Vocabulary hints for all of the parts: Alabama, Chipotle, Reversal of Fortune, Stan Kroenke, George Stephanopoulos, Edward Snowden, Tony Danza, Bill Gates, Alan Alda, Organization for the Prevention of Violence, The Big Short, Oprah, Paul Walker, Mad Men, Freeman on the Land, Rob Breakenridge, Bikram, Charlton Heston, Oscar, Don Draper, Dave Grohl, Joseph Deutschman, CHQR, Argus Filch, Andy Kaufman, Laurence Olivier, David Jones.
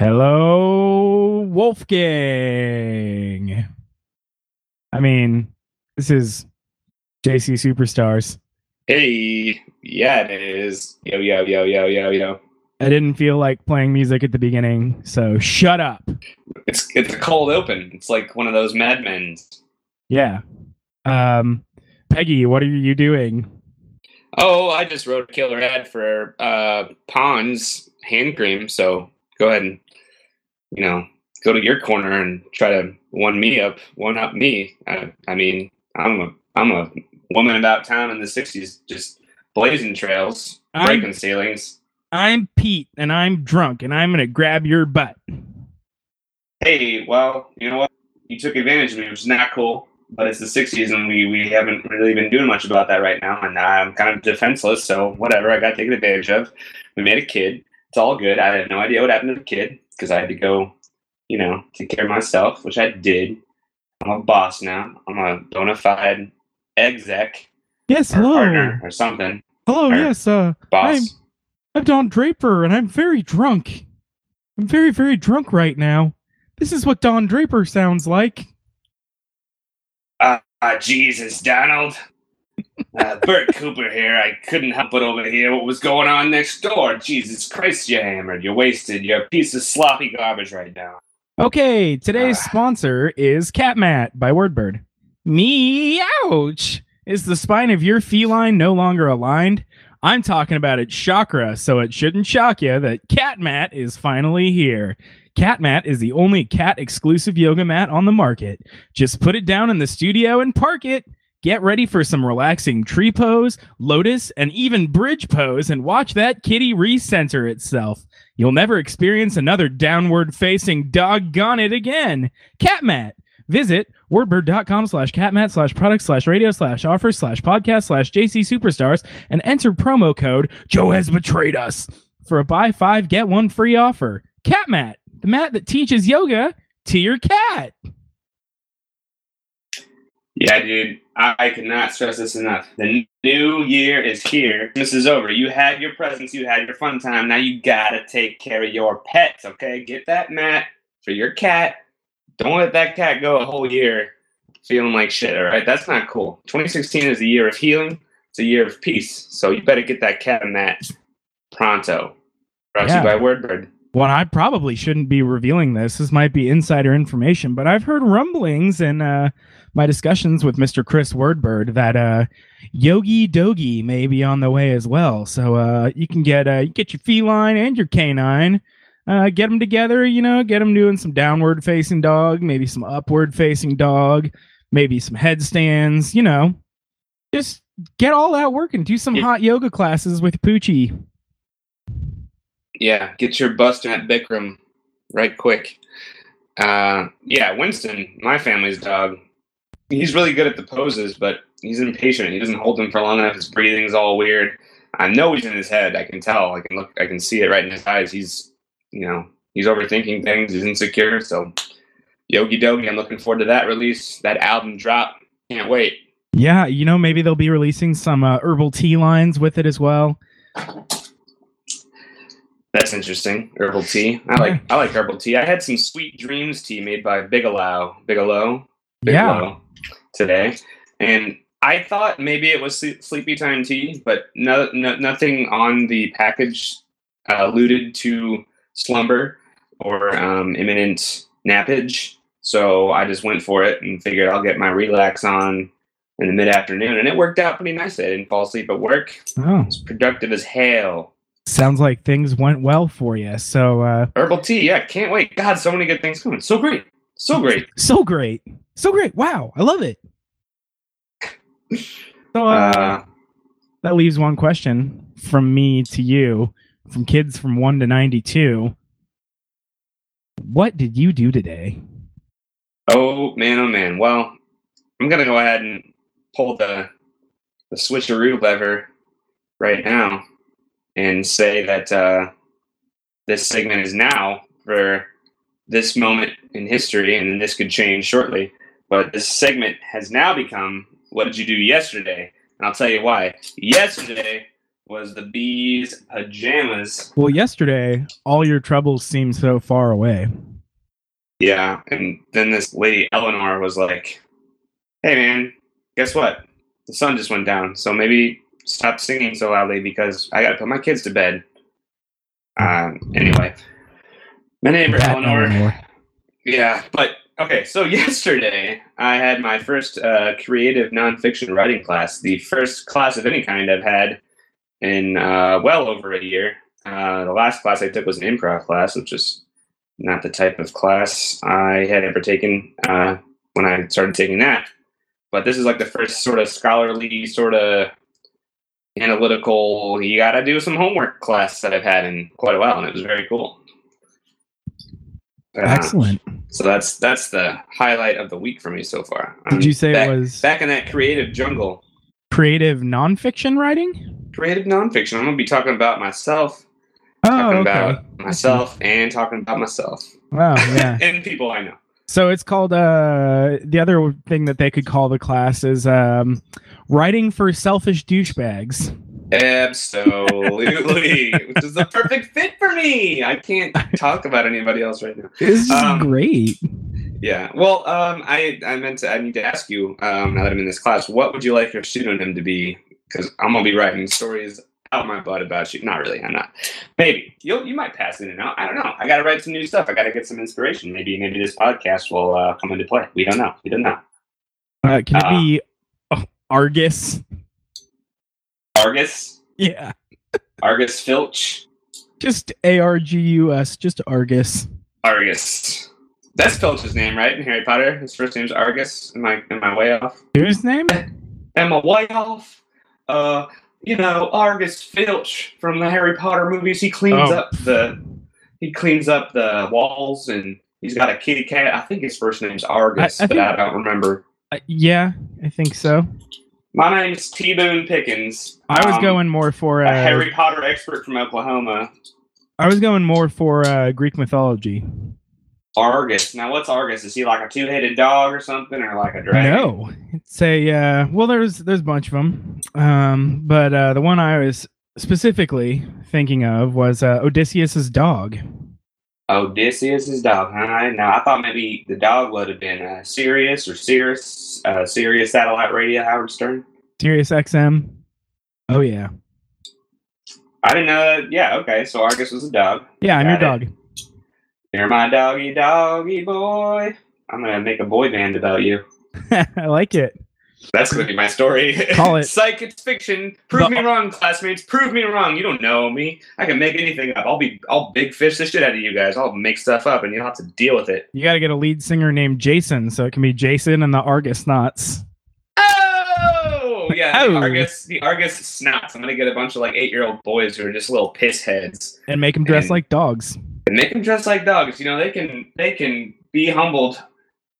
Hello, Wolfgang. I mean, this is JC Superstars. Hey, yeah, it is. Yo, yo, yo, yo, yo, yo. I didn't feel like playing music at the beginning, so shut up. It's a cold open. It's like one of those Mad Men. Yeah. Peggy, what are you doing? Oh, I just wrote a killer ad for Ponds hand cream, so go ahead and go to your corner and try to one up me. I mean, I'm a woman about town in the 60s, just blazing trails, breaking ceilings. I'm Pete, and I'm drunk, and I'm going to grab your butt. Hey, well, you know what? You took advantage of me, which is not cool, but it's the 60s, and we haven't really been doing much about that right now, and I'm kind of defenseless, so whatever, I got taken advantage of. We made a kid. It's all good. I had no idea what happened to the kid, because I had to go, take care of myself, which I did. I'm a boss now. I'm a bona fide exec. Yes, hello. Partner or something. Hello, yes. Boss. I'm Don Draper, and I'm very drunk. I'm very, very drunk right now. This is what Don Draper sounds like. Jesus, Donald. Bert Cooper here. I couldn't help but overhear what was going on next door. Jesus Christ, you're hammered. You're wasted. You're a piece of sloppy garbage right now. Okay, today's sponsor is Catmat by Wordbird. Meowch! Is the spine of your feline no longer aligned? I'm talking about its chakra, so it shouldn't shock you that Catmat is finally here. Catmat is the only cat-exclusive yoga mat on the market. Just put it down in the studio and park it. Get ready for some relaxing tree pose, lotus, and even bridge pose, and watch that kitty recenter itself. You'll never experience another downward-facing doggone it again. Catmat. Visit wordbird.com/catmat/product/radio/offer/podcast/JC Superstars and enter promo code Joe Has Betrayed Us for a buy 5 get 1 free offer. Catmat, the mat that teaches yoga to your cat. Yeah, dude, I cannot stress this enough. The new year is here. This is over. You had your presents, you had your fun time. Now you gotta take care of your pets. Okay, get that mat for your cat. Don't let that cat go a whole year feeling like shit, all right? That's not cool. 2016 is a year of healing. It's a year of peace. So you better get that cat mat pronto. Brought to you by Wordbird. Well, I probably shouldn't be revealing this. This might be insider information, but I've heard rumblings in my discussions with Mr. Chris Wordbird that Yogi Dogi may be on the way as well. So you can get your feline and your canine. Get them together, get them doing some downward-facing dog, maybe some upward-facing dog, maybe some headstands, Just get all that working. Do some hot yoga classes with Poochie. Yeah, get your Buster at Bikram right quick. Winston, my family's dog, he's really good at the poses, but he's impatient. He doesn't hold them for long enough. His breathing's all weird. I know he's in his head. I can tell. I can see it right in his eyes. He's overthinking things. He's insecure. So, Yogi Dogi, I'm looking forward to that release, that album drop. Can't wait. Yeah, maybe they'll be releasing some herbal tea lines with it as well. That's interesting. Herbal tea. I like herbal tea. I had some Sweet Dreams tea made by Bigelow today, and I thought maybe it was sleepy time tea, but no, nothing on the package alluded to slumber or imminent nappage, so I just went for it and figured I'll get my relax on in the mid-afternoon, and it worked out pretty nicely. I didn't fall asleep at work. Oh. It was productive as hell. Sounds like things went well for you. So herbal tea, yeah, can't wait. God, so many good things coming. So great. So great. So great. So great. Wow, I love it. So that leaves one question from me to you. From kids from 1 to 92, what did you do today? Oh man. Well, I'm going to go ahead and pull the switcheroo lever right now and say that this segment is now for this moment in history, and this could change shortly, but this segment has now become, what did you do yesterday? And I'll tell you why. Yesterday was the bees' pajamas. Well, yesterday, all your troubles seemed so far away. Yeah, and then this lady, Eleanor, was like, hey, man, guess what? The sun just went down, so maybe stop singing so loudly because I got to put my kids to bed. Anyway, my neighbor, Eleanor. Yeah, but, okay, so yesterday, I had my first creative nonfiction writing class, the first class of any kind I've had in well over a year. The last class I took was an improv class, which is not the type of class I had ever taken when I started taking that. But this is like the first sort of scholarly, sort of analytical, you got to do some homework class that I've had in quite a while, and it was very cool. Excellent. So that's the highlight of the week for me so far. Did you say it was... Back in that creative jungle. Creative nonfiction writing? Creative nonfiction. I'm going to be talking about myself. Oh, talking about myself and talking about myself. Wow, yeah. And people I know. So it's called, the other thing that they could call the class is writing for selfish douchebags. Absolutely. Which is the perfect fit for me. I can't talk about anybody else right now. This is great. Yeah. Well, I need to ask you, now that I'm in this class, what would you like your pseudonym to be? Because I'm going to be writing stories out my butt about you. Not really. I'm not. Maybe. You might pass in and out. I don't know. I got to write some new stuff. I got to get some inspiration. Maybe this podcast will come into play. We don't know. We don't know. Can it be Argus? Argus? Yeah. Argus Filch? Just Argus. Just Argus. Argus. That's Filch's name, right? In Harry Potter. His first name's Argus. Am I way off? Whose name? Am I way off? You know, Argus Filch from the Harry Potter movies. He cleans up the walls, and he's got a kitty cat. I think his first name's Argus, but I don't remember. Yeah, I think so. My name's T. Boone Pickens. I was going more for a Harry Potter expert from Oklahoma. I was going more for Greek mythology. Argus. Now, what's Argus? Is he like a two-headed dog or something, or like a dragon? No, it's a there's a bunch of them, but the one I was specifically thinking of was Odysseus's dog. Odysseus's dog, huh? Now, I thought maybe the dog would have been Sirius Satellite Radio, Howard Stern. Sirius XM. Oh, yeah. I didn't know that. Yeah, okay. So Argus was a dog. Yeah, I'm your dog. You're my doggy boy. I'm going to make a boy band about you. I like it. That's going to be my story. Call it. Psych, it's fiction. Prove me wrong, classmates. Prove me wrong. You don't know me. I can make anything up. I'll big fish the shit out of you guys. I'll make stuff up, and you'll have to deal with it. You got to get a lead singer named Jason, so it can be Jason and the Argus Knots. Oh! Yeah, the Argus Snots. I'm going to get a bunch of, like, 8-year-old boys who are just little piss heads. And make them dress like dogs. And make them dress like dogs. You know, they can be humbled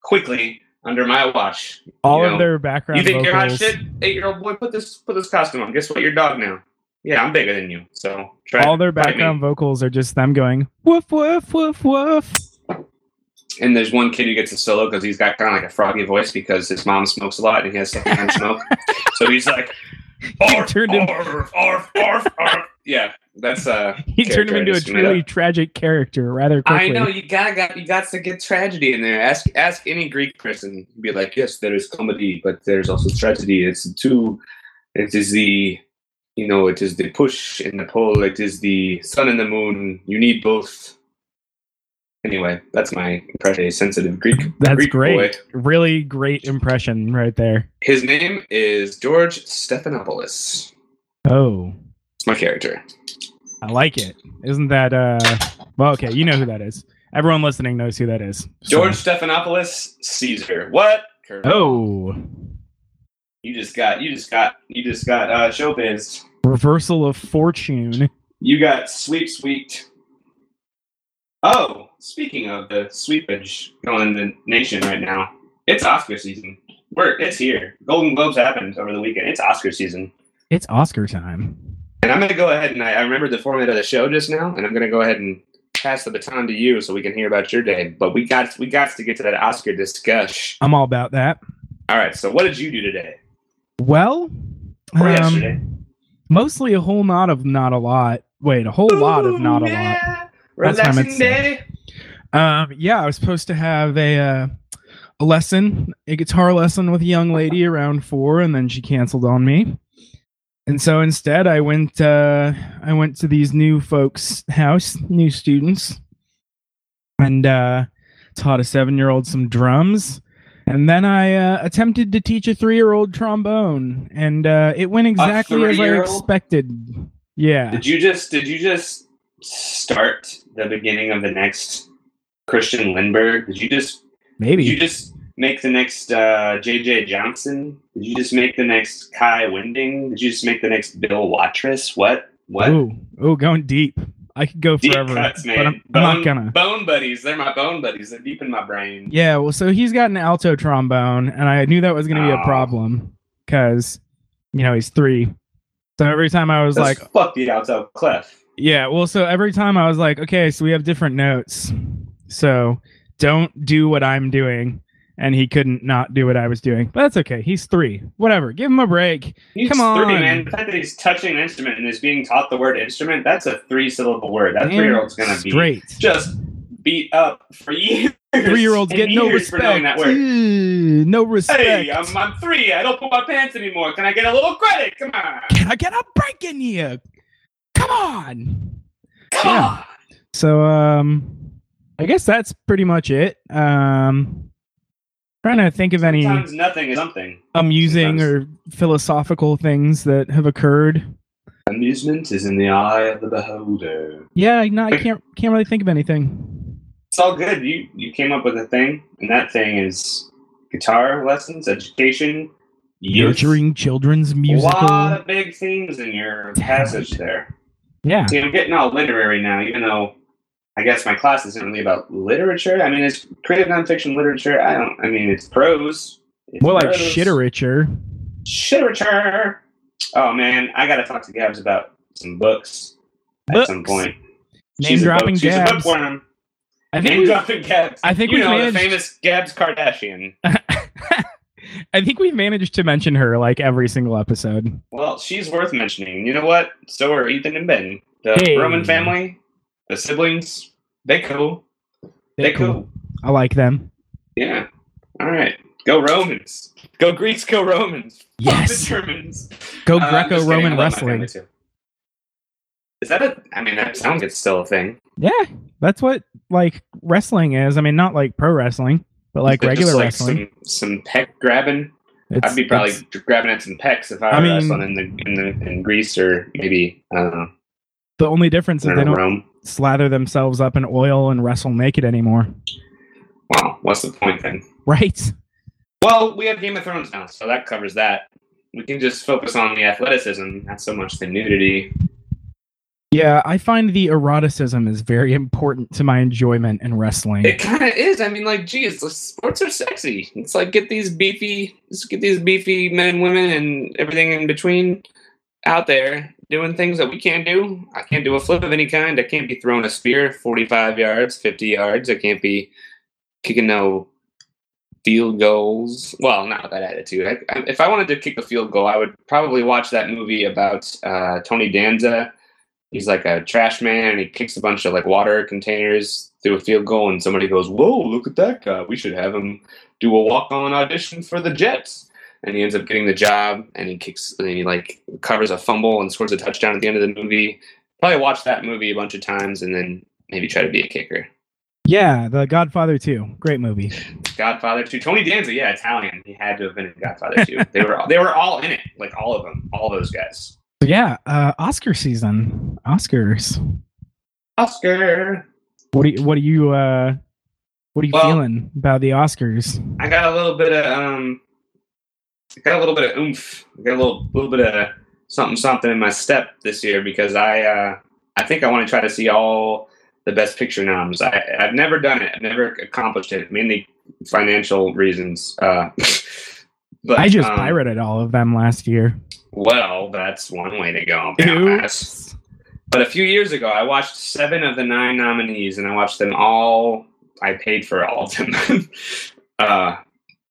quickly under my watch. All of their background. You think vocals. You're hot shit? 8-year-old boy, put this costume on. Guess what? You're dog now. Yeah, I'm bigger than you. So try. All their background vocals are just them going woof woof woof woof. And there's one kid who gets a solo because he's got kind of like a froggy voice because his mom smokes a lot and he has secondhand smoke. So he's like, arf, arf, arf, arf, arf. Yeah. That's he turned him into a truly tragic character rather quickly. I know you got to get tragedy in there. Ask any Greek person, be like, yes, there is comedy, but there's also tragedy. It is the push and the pull. It is the sun and the moon. You need both. Anyway, that's my impression. Sensitive Greek. That's Greek great. Boy. Really great impression right there. His name is George Stephanopoulos. Oh, it's my character. I like it. Isn't that, well, okay, you know who that is. Everyone listening knows who that is. George Stephanopoulos, Caesar. What? Curve. Oh. You just got showbiz. Reversal of fortune. You got sweeped. Oh, speaking of the sweepage going in the nation right now, it's Oscar season. It's here. Golden Globes happened over the weekend. It's Oscar season. It's Oscar time. And I'm going to go ahead and I remembered the format of the show just now, and I'm going to go ahead and pass the baton to you so we can hear about your day. But we got to get to that Oscar discussion. I'm all about that. All right. So what did you do today? Well, yesterday. Mostly a whole lot of not a lot. Wait, a whole lot of not a lot. Relaxing day. Yeah, I was supposed to have a lesson, a guitar lesson with a young lady around 4, and then she canceled on me. And so instead, I went to these new folks' house, new students, and taught a 7-year-old some drums. And then I attempted to teach a 3-year-old trombone, and it went exactly as I expected. Yeah. Did you just start the beginning of the next Christian Lindbergh? Did you just make the next J.J. Johnson? Did you just make the next Kai Winding? Did you just make the next Bill Watrous? What? Oh, going deep. I could go forever, cuts, but I'm not gonna. Bone buddies. They're my bone buddies. They're deep in my brain. Yeah, well, so he's got an alto trombone, and I knew that was going to be a problem because, you know, he's 3. So every time I was fuck the alto clef. Yeah, well, so every time I was like, okay, so we have different notes. So don't do what I'm doing. And he couldn't not do what I was doing. But that's okay. He's 3. Whatever. Give him a break. He's Come on. 3, man. The fact that he's touching an instrument and is being taught the word instrument, that's a 3-syllable word. That 3-year-old's going to be just beat up for years. 3-year-olds get no respect. For knowing that word. No respect. Hey, I'm 3. I don't put my pants anymore. Can I get a little credit? Come on. Can I get a break in here? Come on. Come on. So, I guess that's pretty much it. Trying to think of any amusing or philosophical things that have occurred. Amusement is in the eye of the beholder. Yeah, no, I can't really think of anything. It's all good. You came up with a thing, and that thing is guitar lessons, education, nurturing children's music. A lot of big themes in your passage there. Yeah. See, I'm getting all literary now, even though I guess my class isn't really about literature. I mean, it's creative nonfiction literature. It's prose. It's more prose. Like shiterature. Shiterature. Oh, man. I got to talk to Gabs about some books at some point. Name-dropping Gabs. She's a bookworm. Name-dropping Gabs. I think the famous Gabs Kardashian. I think we've managed to mention her, like, every single episode. Well, she's worth mentioning. You know what? So are Ethan and Ben. The Roman family. The siblings, they cool. They cool. I like them. Yeah. All right. Go Romans. Go Greeks, go Romans. Yes. Fuck the Germans. Go Greco-Roman wrestling. Is that that sounds like it's still a thing. Yeah. That's what, like, wrestling is. I mean, not like pro wrestling, but like regular wrestling. Some pec grabbing. I'd be probably grabbing at some pecs if I were wrestling in Greece or maybe, I don't know. The only difference is they don't slather themselves up in oil and wrestle naked anymore. Wow, what's the point then? Right. Well, we have Game of Thrones now, so that covers that. We can just focus on the athleticism, not so much the nudity. Yeah, I find the eroticism is very important to my enjoyment in wrestling. It kind of is. I mean, like, geez, sports are sexy. It's like get these beefy men and women and everything in between out there. Doing things that we can't do. I can't do a flip of any kind. I can't be throwing a spear 45 yards, 50 yards. I can't be kicking no field goals. Well, not with that attitude. If I wanted to kick a field goal, I would probably watch that movie about Tony Danza. He's like a trash man, and he kicks a bunch of like water containers through a field goal, and somebody goes, whoa, look at that guy. We should have him do a walk-on audition for the Jets. And he ends up getting the job, and he covers a fumble and scores a touchdown at the end of the movie. Probably watch that movie a bunch of times, and then maybe try to be a kicker. Yeah, The Godfather 2, great movie. Godfather 2, Tony Danza, yeah, Italian. He had to have been in Godfather 2. They were all in it, like all of them, all those guys. But yeah, Oscar season, Oscars. Oscar. What are you feeling about the Oscars? I got a little bit of oomph. I got a little bit of something in my step this year because I think I want to try to see all the Best Picture noms. I've never done it. I've never accomplished it, mainly financial reasons. But I just pirated all of them last year. Well, that's one way to go. But a few years ago, I watched 7 of the 9 nominees, and I watched them all. I paid for all of them.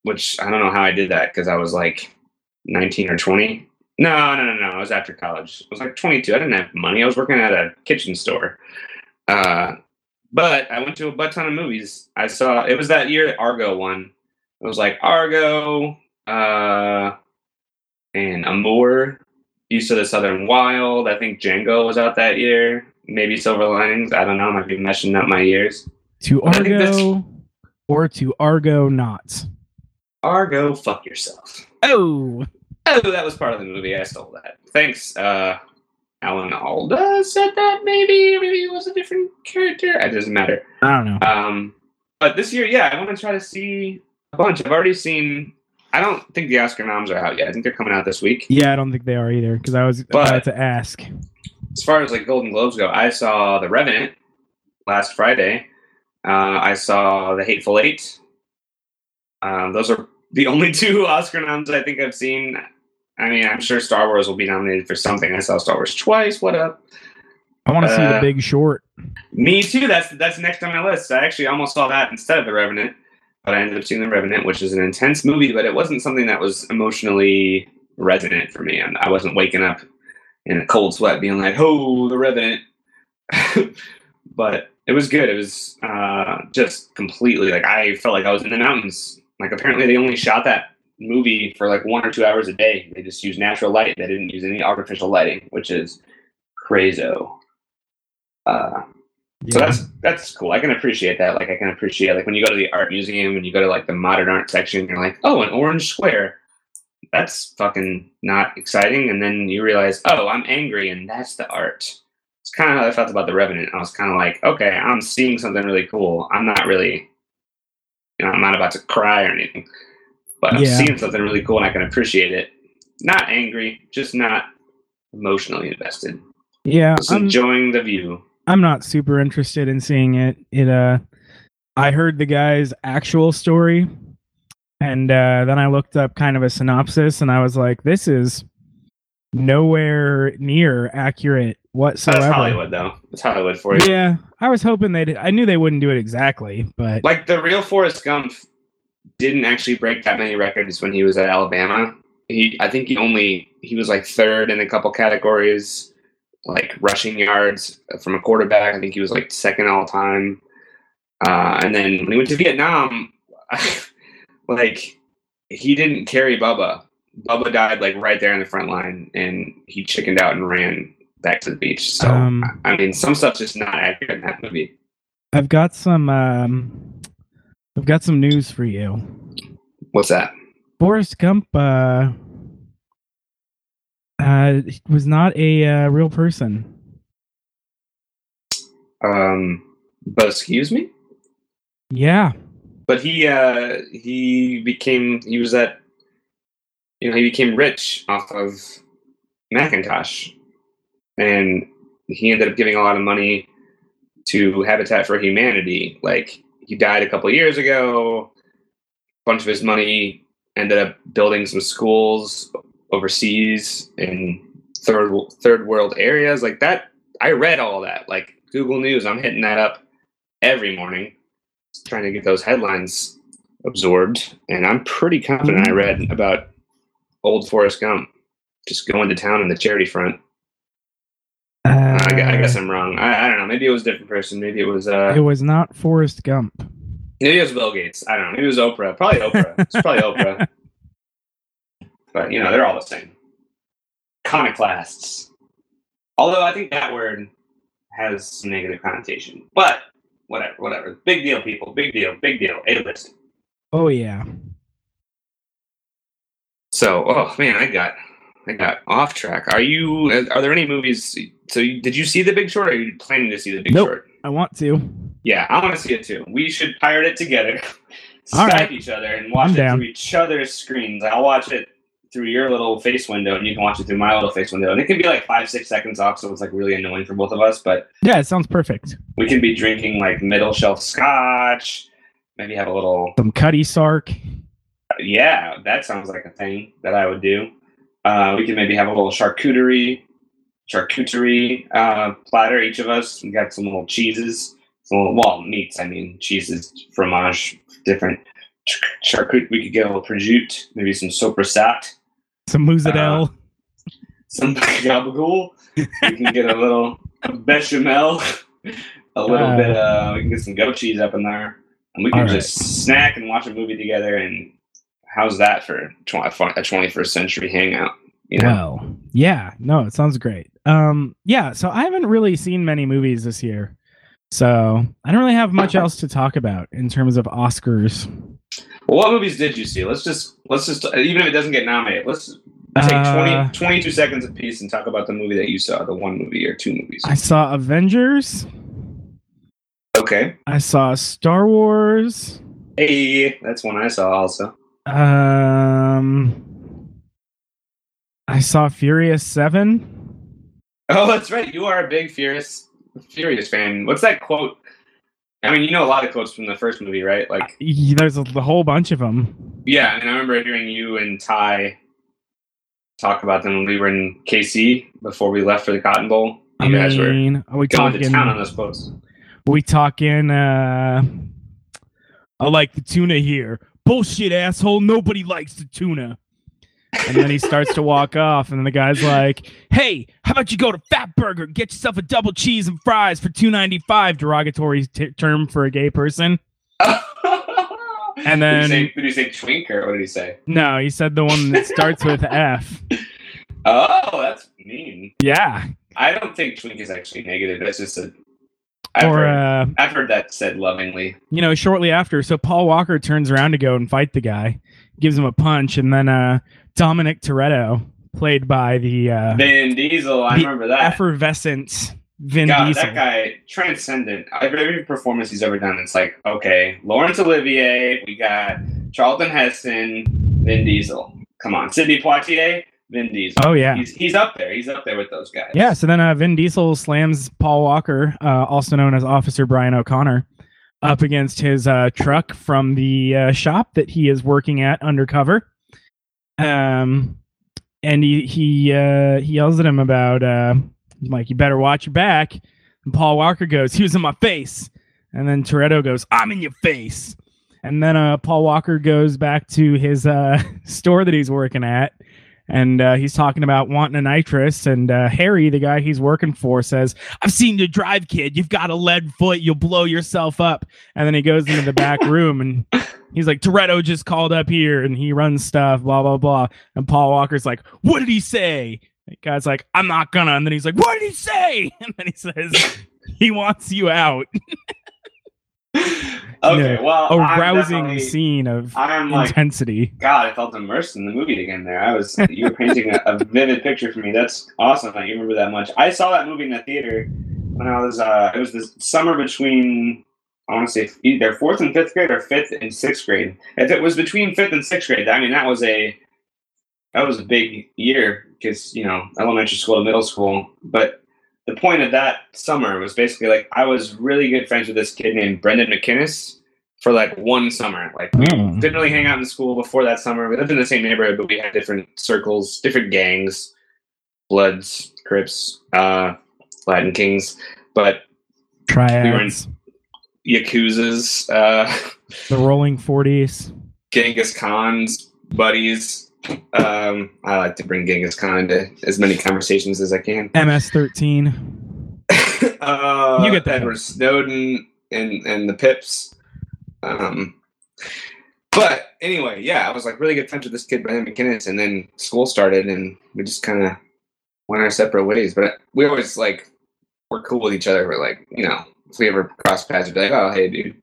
Which I don't know how I did that because I was like 19 or 20. No. I was after college. I was like 22. I didn't have money. I was working at a kitchen store. But I went to a butt ton of movies. I saw, it was that year that Argo won. It was like Argo, and Amour, East of the Southern Wild. I think Django was out that year. Maybe Silver Linings. I don't know. I might be meshing up my years. To Argo or to Argo not. Argo, fuck yourself. Oh, that was part of the movie. I stole that. Thanks. Alan Alda said that maybe it was a different character. It doesn't matter. I don't know. But this year, yeah, I want to try to see a bunch. I've already seen. I don't think the Oscar noms are out yet. I think they're coming out this week. Yeah, I don't think they are either because I was about to ask. As far as like Golden Globes go, I saw The Revenant last Friday. I saw The Hateful Eight. Those are the only two Oscar noms I think I've seen. I mean, I'm sure Star Wars will be nominated for something. I saw Star Wars twice. What up? I want to see The Big Short. Me too. That's next on my list. I actually almost saw that instead of The Revenant, but I ended up seeing The Revenant, which is an intense movie, but it wasn't something that was emotionally resonant for me. I wasn't waking up in a cold sweat being like, oh, The Revenant. But it was good. It was just completely, like, I felt like I was in the mountains. Like, apparently they only shot that movie for like 1 or 2 hours a day. They just used natural light. They didn't use any artificial lighting, which is crazo. Yeah. So that's cool. I can appreciate that. Like, I can appreciate, like, when you go to the art museum and you go to like the modern art section, you're like, oh, an orange square. That's fucking not exciting. And then you realize, oh, I'm angry, and that's the art. It's kind of how I felt about The Revenant. I was kind of like, okay, I'm seeing something really cool. I'm not really, you know, I'm not about to cry or anything. But I'm seeing something really cool, and I can appreciate it. Not angry, just not emotionally invested. Yeah, just enjoying the view. I'm not super interested in seeing it. I heard the guy's actual story, and then I looked up kind of a synopsis, and I was like, "This is nowhere near accurate whatsoever." That's Hollywood, though. It's Hollywood for you. Yeah, I was hoping I knew they wouldn't do it exactly, but like the real Forrest Gump didn't actually break that many records when he was at Alabama. I think he was like third in a couple categories, like rushing yards from a quarterback. I think he was like second all time. And then when he went to Vietnam, like, he didn't carry Bubba. Bubba died like right there in the front line, and he chickened out and ran back to the beach. So, I mean, some stuff's just not accurate in that movie. I've got some news for you. What's that? Forrest Gump was not a real person. But excuse me? Yeah. But he became rich off of Macintosh, and he ended up giving a lot of money to Habitat for Humanity, like. He died a couple of years ago. A bunch of his money ended up building some schools overseas in third world areas like that. I read all that, like Google News. I'm hitting that up every morning, trying to get those headlines absorbed. And I'm pretty confident I read about old Forrest Gump just going to town in the charity front. I guess I'm wrong. I don't know. Maybe it was a different person. Maybe it was... it was not Forrest Gump. Maybe it was Bill Gates. I don't know. Maybe it was Oprah. Probably Oprah. It's probably Oprah. But, you know, they're all the same. Iconoclasts. Although I think that word has some negative connotation. But whatever. Big deal, people. Big deal. A-list. Oh, yeah. So, oh, man, I got off track. Are there any movies? So did you see The Big Short, or are you planning to see The Big Short? I want to. Yeah, I want to see it too. We should pirate it together. All Skype right. each other and watch I'm it down. Through each other's screens. I'll watch it through your little face window, and you can watch it through my little face window. And it can be like 5-6 seconds off, so it's like really annoying for both of us. But yeah, it sounds perfect. We can be drinking like middle shelf scotch, maybe have a little... Some Cutty Sark. Yeah, that sounds like a thing that I would do. We can maybe have a little charcuterie platter, each of us. We got some little cheeses, meats, I mean, cheeses, fromage, different charcuterie. We could get a little prosciutto, maybe some sopressat. Some mozzarella. some gabagool. We can get a little bechamel, a little bit. We can get some goat cheese up in there, and we can just snack and watch a movie together. And how's that for a 21st century hangout? You know? Wow. Yeah. No, it sounds great. Yeah. So I haven't really seen many movies this year, so I don't really have much else to talk about in terms of Oscars. Well, what movies did you see? Let's just even if it doesn't get nominated, let's take 22 seconds apiece and talk about the movie that you saw, the one movie or two movies. I saw Avengers. Okay. I saw Star Wars. Hey, that's one I saw also. I saw Furious 7. Oh, that's right. You are a big Furious fan. What's that quote? I mean, you know a lot of quotes from the first movie, right? Like, there's a whole bunch of them. Yeah, and I remember hearing you and Ty talk about them when we were in KC before we left for the Cotton Bowl. You guys were going to town on those quotes. We talking, I like the tuna here. Bullshit, asshole. Nobody likes the tuna. And then he starts to walk off, and the guy's like, "Hey, how about you go to Fat Burger and get yourself a double cheese and fries for $2.95?" Derogatory term for a gay person. And then did he say twink, or what did he say? No, he said the one that starts with F. Oh, that's mean. Yeah, I don't think twink is actually negative. That's just a. I've heard that said lovingly. You know, shortly after, so Paul Walker turns around to go and fight the guy, gives him a punch, and then Dominic Toretto, played by the Vin Diesel, I remember that effervescent Vin Diesel. That guy, transcendent. Every performance he's ever done, it's like, okay, Laurence Olivier, we got Charlton Heston, Vin Diesel. Come on, Sidney Poitier, Vin Diesel. Oh yeah, he's up there. He's up there with those guys. Yeah. So then Vin Diesel slams Paul Walker, also known as Officer Brian O'Connor, up against his truck from the shop that he is working at undercover. And he yells at him about, like, "You better watch your back." And Paul Walker goes, "He was in my face." And then Toretto goes, "I'm in your face." And then Paul Walker goes back to his store that he's working at, and he's talking about wanting a nitrous, and Harry, the guy he's working for, says, "I've seen you drive, kid. You've got a lead foot. You'll blow yourself up." And then he goes into the back room, and he's like, "Toretto just called up here, and he runs stuff, blah, blah, blah." And Paul Walker's like, "What did he say?" The guy's like, "I'm not gonna." And then he's like, "What did he say?" And then he says, "He wants you out." Okay, well, a rousing scene of intensity. Like, God, I felt immersed in the movie again. There, you were painting a vivid picture for me. That's awesome that you remember that much. I saw that movie in the theater when I was. It was the summer between, I want to say, either fourth and fifth grade or fifth and sixth grade. If it was between fifth and sixth grade, I mean, that was a big year, because you know, elementary school and middle school, but. The point of that summer was basically, like, I was really good friends with this kid named Brendan McInnis for like one summer. Like, we didn't really hang out in school before that summer. We lived in the same neighborhood, but we had different circles, different gangs, Bloods, Crips, Latin Kings, but Triads, we were in Yakuza's, the Rolling 40s, Genghis Khan's buddies. I like to bring Genghis Khan into as many conversations as I can. MS-13. You get that. Edward Snowden and the Pips. But anyway, yeah, I was like really good friends with this kid, Brendan McInnis, and then school started, and we just kind of went our separate ways. But we always, like, we're cool with each other. We're like, you know, if we ever cross paths, we'd be like, "Oh, hey, dude."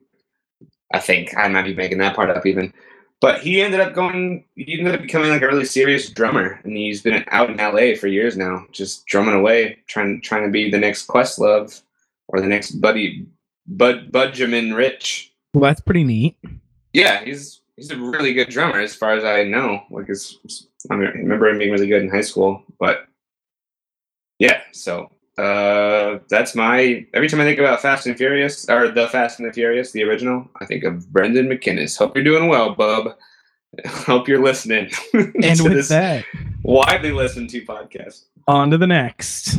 I think I might be making that part up even. But he ended up becoming like a really serious drummer, and he's been out in LA for years now, just drumming away, trying to be the next Questlove or the next Budgeman Rich. Well, that's pretty neat. Yeah, he's a really good drummer as far as I know. Like, I remember him being really good in high school, but yeah. So that's every time I think about Fast and the Furious, the original, I think of Brendan McInnis. Hope you're doing well, bub. Hope you're listening. And with that, widely listened to podcast. On to the next.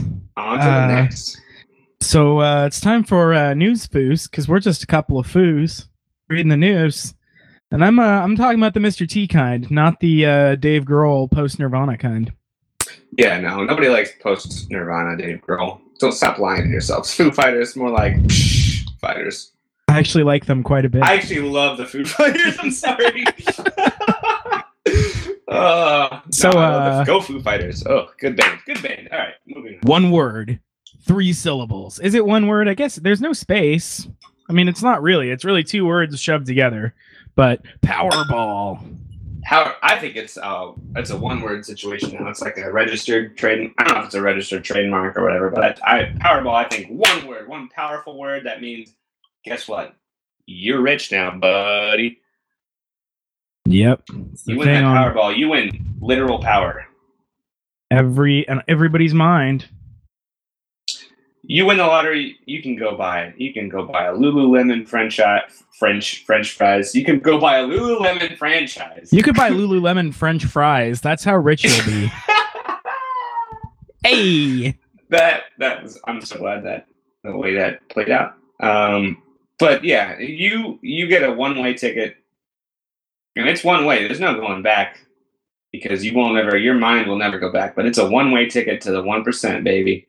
So it's time for news foos, because we're just a couple of foos reading the news, and I'm talking about the Mr. T kind, not the Dave Grohl post Nirvana kind. Yeah, no, nobody likes post Nirvana Dave Grohl. Don't stop lying to yourselves. Foo Fighters, more like Psh Fighters. I actually like them quite a bit. I actually love the Foo Fighters. I'm sorry. Go Foo Fighters. Oh, good band. Good band. All right, moving on. One word, three syllables. Is it one word? I guess there's no space. I mean, it's not really. It's really two words shoved together. But Powerball. I think it's a one-word situation now. It's like a registered trademark. I don't know if it's a registered trademark or whatever, but Powerball, I think one word, one powerful word that means, guess what? You're rich now, buddy. Yep. You win that Powerball. You win literal power. Everybody's mind. You win the lottery, you can go buy a Lululemon franchise, French fries. You can go buy a Lululemon franchise. You could buy Lululemon French fries. That's how rich you'll be. Hey, that was. I'm so glad that the way that played out. But yeah, you get a one-way ticket, and it's one way. There's no going back because you won't ever. Your mind will never go back. But it's a one-way ticket to the 1%, baby.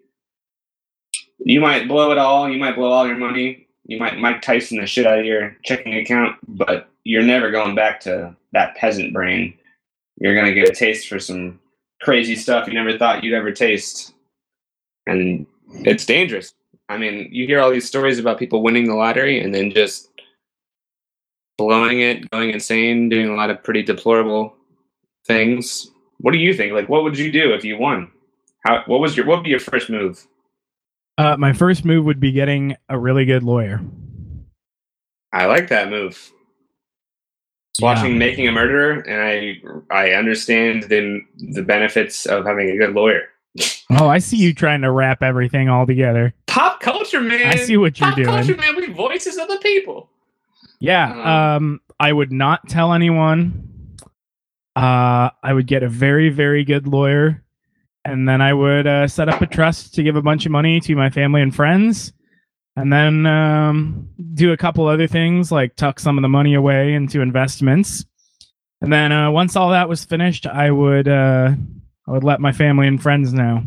You might blow it all. You might blow all your money. You might Mike Tyson the shit out of your checking account, but you're never going back to that peasant brain. You're going to get a taste for some crazy stuff you never thought you'd ever taste. And it's dangerous. I mean, you hear all these stories about people winning the lottery and then just blowing it, going insane, doing a lot of pretty deplorable things. What do you think? Like, what would you do if you won? What would be your first move? My first move would be getting a really good lawyer. I like that move. Watching Making a Murderer, and I understand the benefits of having a good lawyer. Oh, I see you trying to wrap everything all together. Pop culture, man. I see what you're doing. Pop culture, man. We voices of the people. Yeah. I would not tell anyone. I would get a very, very good lawyer. And then I would set up a trust to give a bunch of money to my family and friends. And then do a couple other things, like tuck some of the money away into investments. And then once all that was finished, I would let my family and friends know.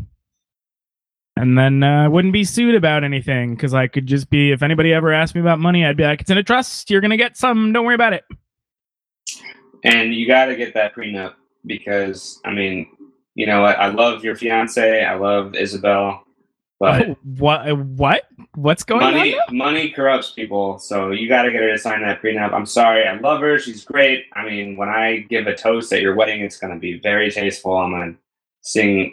And then I wouldn't be sued about anything, because I could just be, if anybody ever asked me about money, I'd be like, it's in a trust. You're going to get some. Don't worry about it. And you got to get that prenup because, I mean... You know, I love your fiance. I love Isabel. But what's going on? Money corrupts people. So you got to get her to sign that prenup. I'm sorry. I love her. She's great. I mean, when I give a toast at your wedding, it's going to be very tasteful. I'm going to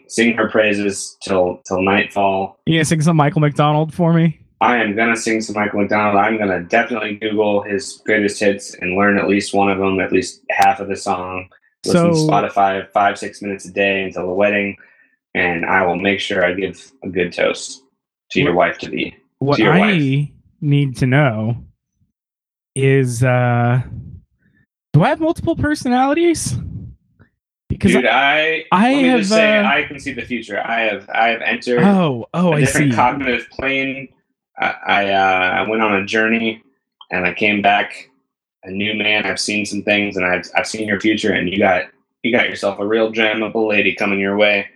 sing her praises till nightfall. You going to sing some Michael McDonald for me? I am going to sing some Michael McDonald. I'm going to definitely Google his greatest hits and learn at least one of them, at least half of the song. Listen to Spotify 5-6 minutes a day until the wedding, and I will make sure I give a good toast to your wife to be. What I need to know is, do I have multiple personalities? Because dude, I let me have. Just say, I can see the future. I have entered. A different cognitive plane. I went on a journey, and I came back. A new man. I've seen some things, and I've seen your future, and you got yourself a real gem of a lady coming your way,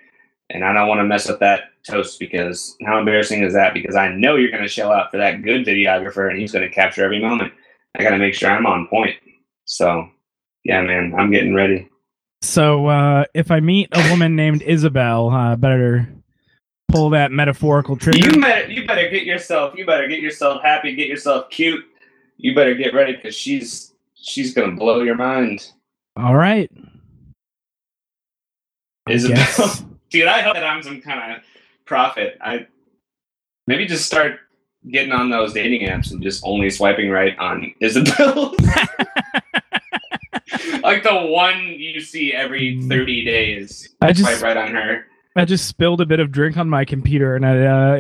and I don't want to mess up that toast, because how embarrassing is that? Because I know you're going to shell out for that good videographer, and he's going to capture every moment. I got to make sure I'm on point. So, yeah, man, I'm getting ready. So if I meet a woman named Isabel, better pull that metaphorical trigger. You better get yourself happy. Get yourself cute. You better get ready, because she's going to blow your mind. All right. Isabel. Dude, I hope that I'm some kind of prophet. Maybe just start getting on those dating apps and just only swiping right on Isabel. Like the one you see every 30 days. Swipe right on her. I just spilled a bit of drink on my computer, and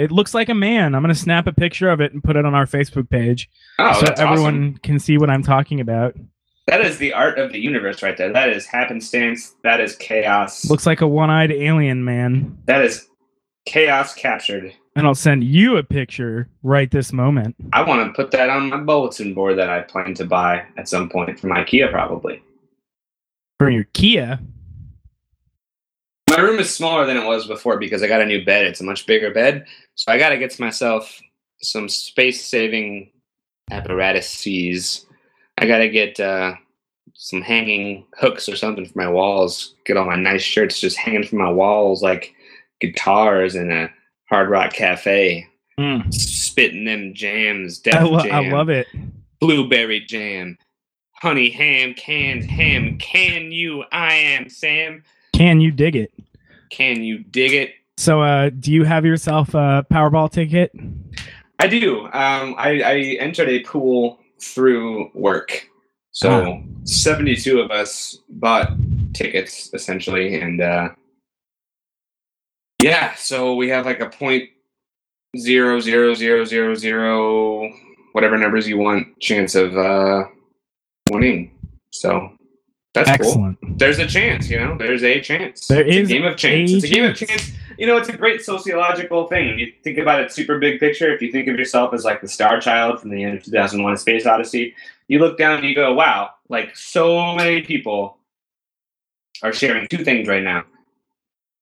it looks like a man. I'm going to snap a picture of it and put it on our Facebook page so everyone can see what I'm talking about. That is the art of the universe right there. That is happenstance. That is chaos. Looks like a one-eyed alien man. That is chaos captured. And I'll send you a picture right this moment. I want to put that on my bulletin board that I plan to buy at some point from IKEA, probably. For your Kia? My room is smaller than it was before because I got a new bed. It's a much bigger bed. So I got to get myself some space-saving apparatuses. I got to get some hanging hooks or something for my walls. Get all my nice shirts just hanging from my walls like guitars in a Hard Rock Cafe. Mm. Spitting them jams. Def jam. I love it. Blueberry jam. Honey ham, canned ham. Can you? I am Sam. Can you dig it? Can you dig it? So, do you have yourself a Powerball ticket? I do. I entered a pool through work. So 72 of us bought tickets, essentially. And yeah, so we have like a 0.00000, whatever numbers you want, chance of winning. So... that's excellent. Cool. There's a chance, you know. There's a chance. It's a game of chance. It's a game of chance. You know, it's a great sociological thing. If you think about it super big picture, if you think of yourself as like the star child from the end of 2001 Space Odyssey, you look down and you go, wow, like so many people are sharing two things right now.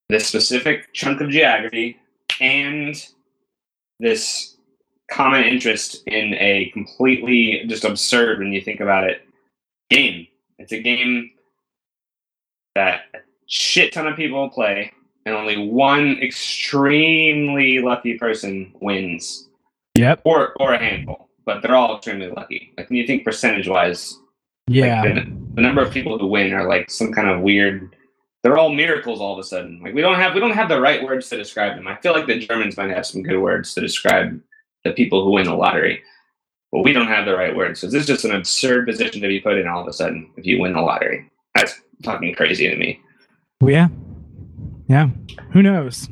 This specific chunk of geography and this common interest in a completely just absurd, when you think about it, game. It's a game that a shit ton of people play, and only one extremely lucky person wins. Yep. Or a handful, but they're all extremely lucky. Like when you think percentage-wise, yeah, like the number of people who win are like some kind of weird. They're all miracles all of a sudden. Like we don't have the right words to describe them. I feel like the Germans might have some good words to describe the people who win the lottery. Well, we don't have the right words. So this is just an absurd position to be put in all of a sudden if you win the lottery. That's fucking crazy to me. Well, yeah. Yeah. Who knows?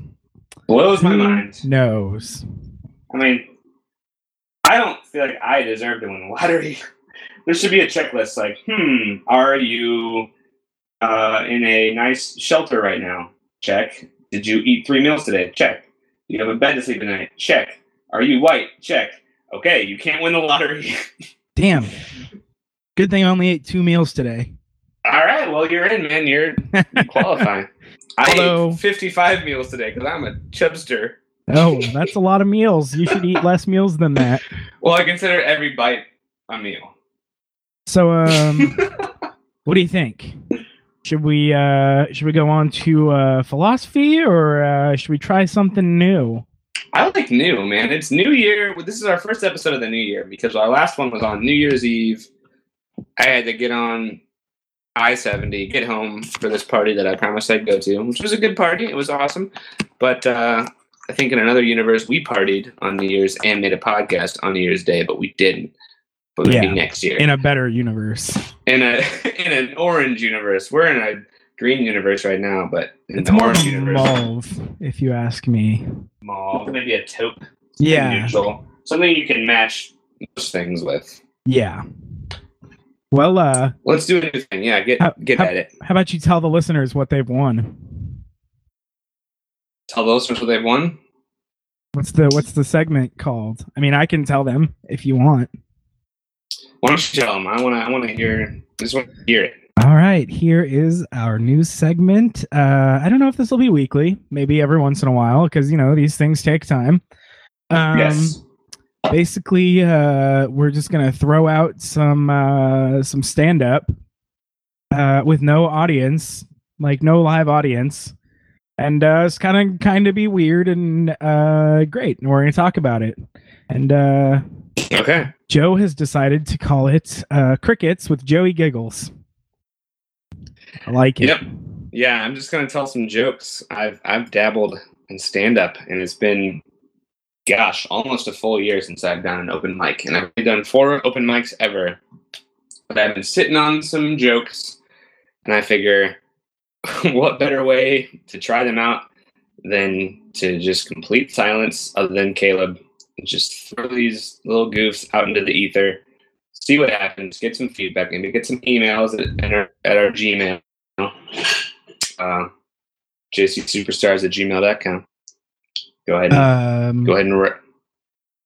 Blows my mind. Knows. I mean, I don't feel like I deserve to win the lottery. There should be a checklist like, are you in a nice shelter right now? Check. Did you eat 3 meals today? Check. Do you have a bed to sleep at night? Check. Are you white? Check. Okay, you can't win the lottery. Damn. Good thing I only ate 2 meals today. All right, well, you're in, man. You qualify. I ate 55 meals today because I'm a chubster. Oh, that's a lot of meals. You should eat less meals than that. Well, I consider every bite a meal. So, what do you think? Should we go on to philosophy, or should we try something new? I like new, man. It's New Year. This is our first episode of the New Year because our last one was on New Year's Eve. I had to get on I-70, get home for this party that I promised I'd go to, which was a good party. It was awesome. But I think in another universe, we partied on New Year's and made a podcast on New Year's Day, but we didn't. But maybe next year. In a better universe. In an orange universe. We're in a green universe right now, but in it's the orange universe. Mauve, if you ask me. Mauve, maybe a taupe. Yeah. Neutral. Something you can match those things with. Yeah. Well, let's do a new thing. Yeah, get at it. How about you tell the listeners what they've won? Tell the listeners what they've won? What's the segment called? I mean, I can tell them if you want. Why don't you tell them? I wanna hear this one. Hear it. All right, here is our news segment. I don't know if this will be weekly, maybe every once in a while, because, you know, these things take time. Yes. Basically, we're just going to throw out some stand-up with no audience, like no live audience. And it's kind of be weird and great, and we're going to talk about it. And okay. Joe has decided to call it Crickets with Joey Giggles. I like it. Yep. Yeah, I'm just gonna tell some jokes. I've dabbled in stand up, and it's been, gosh, almost a full year since I've done an open mic, and I've done 4 open mics ever. But I've been sitting on some jokes, and I figure, what better way to try them out than to just complete silence, other than Caleb, and just throw these little goofs out into the ether. See what happens, get some feedback, maybe get some emails at our Gmail, jcsuperstars@gmail.com. Go ahead and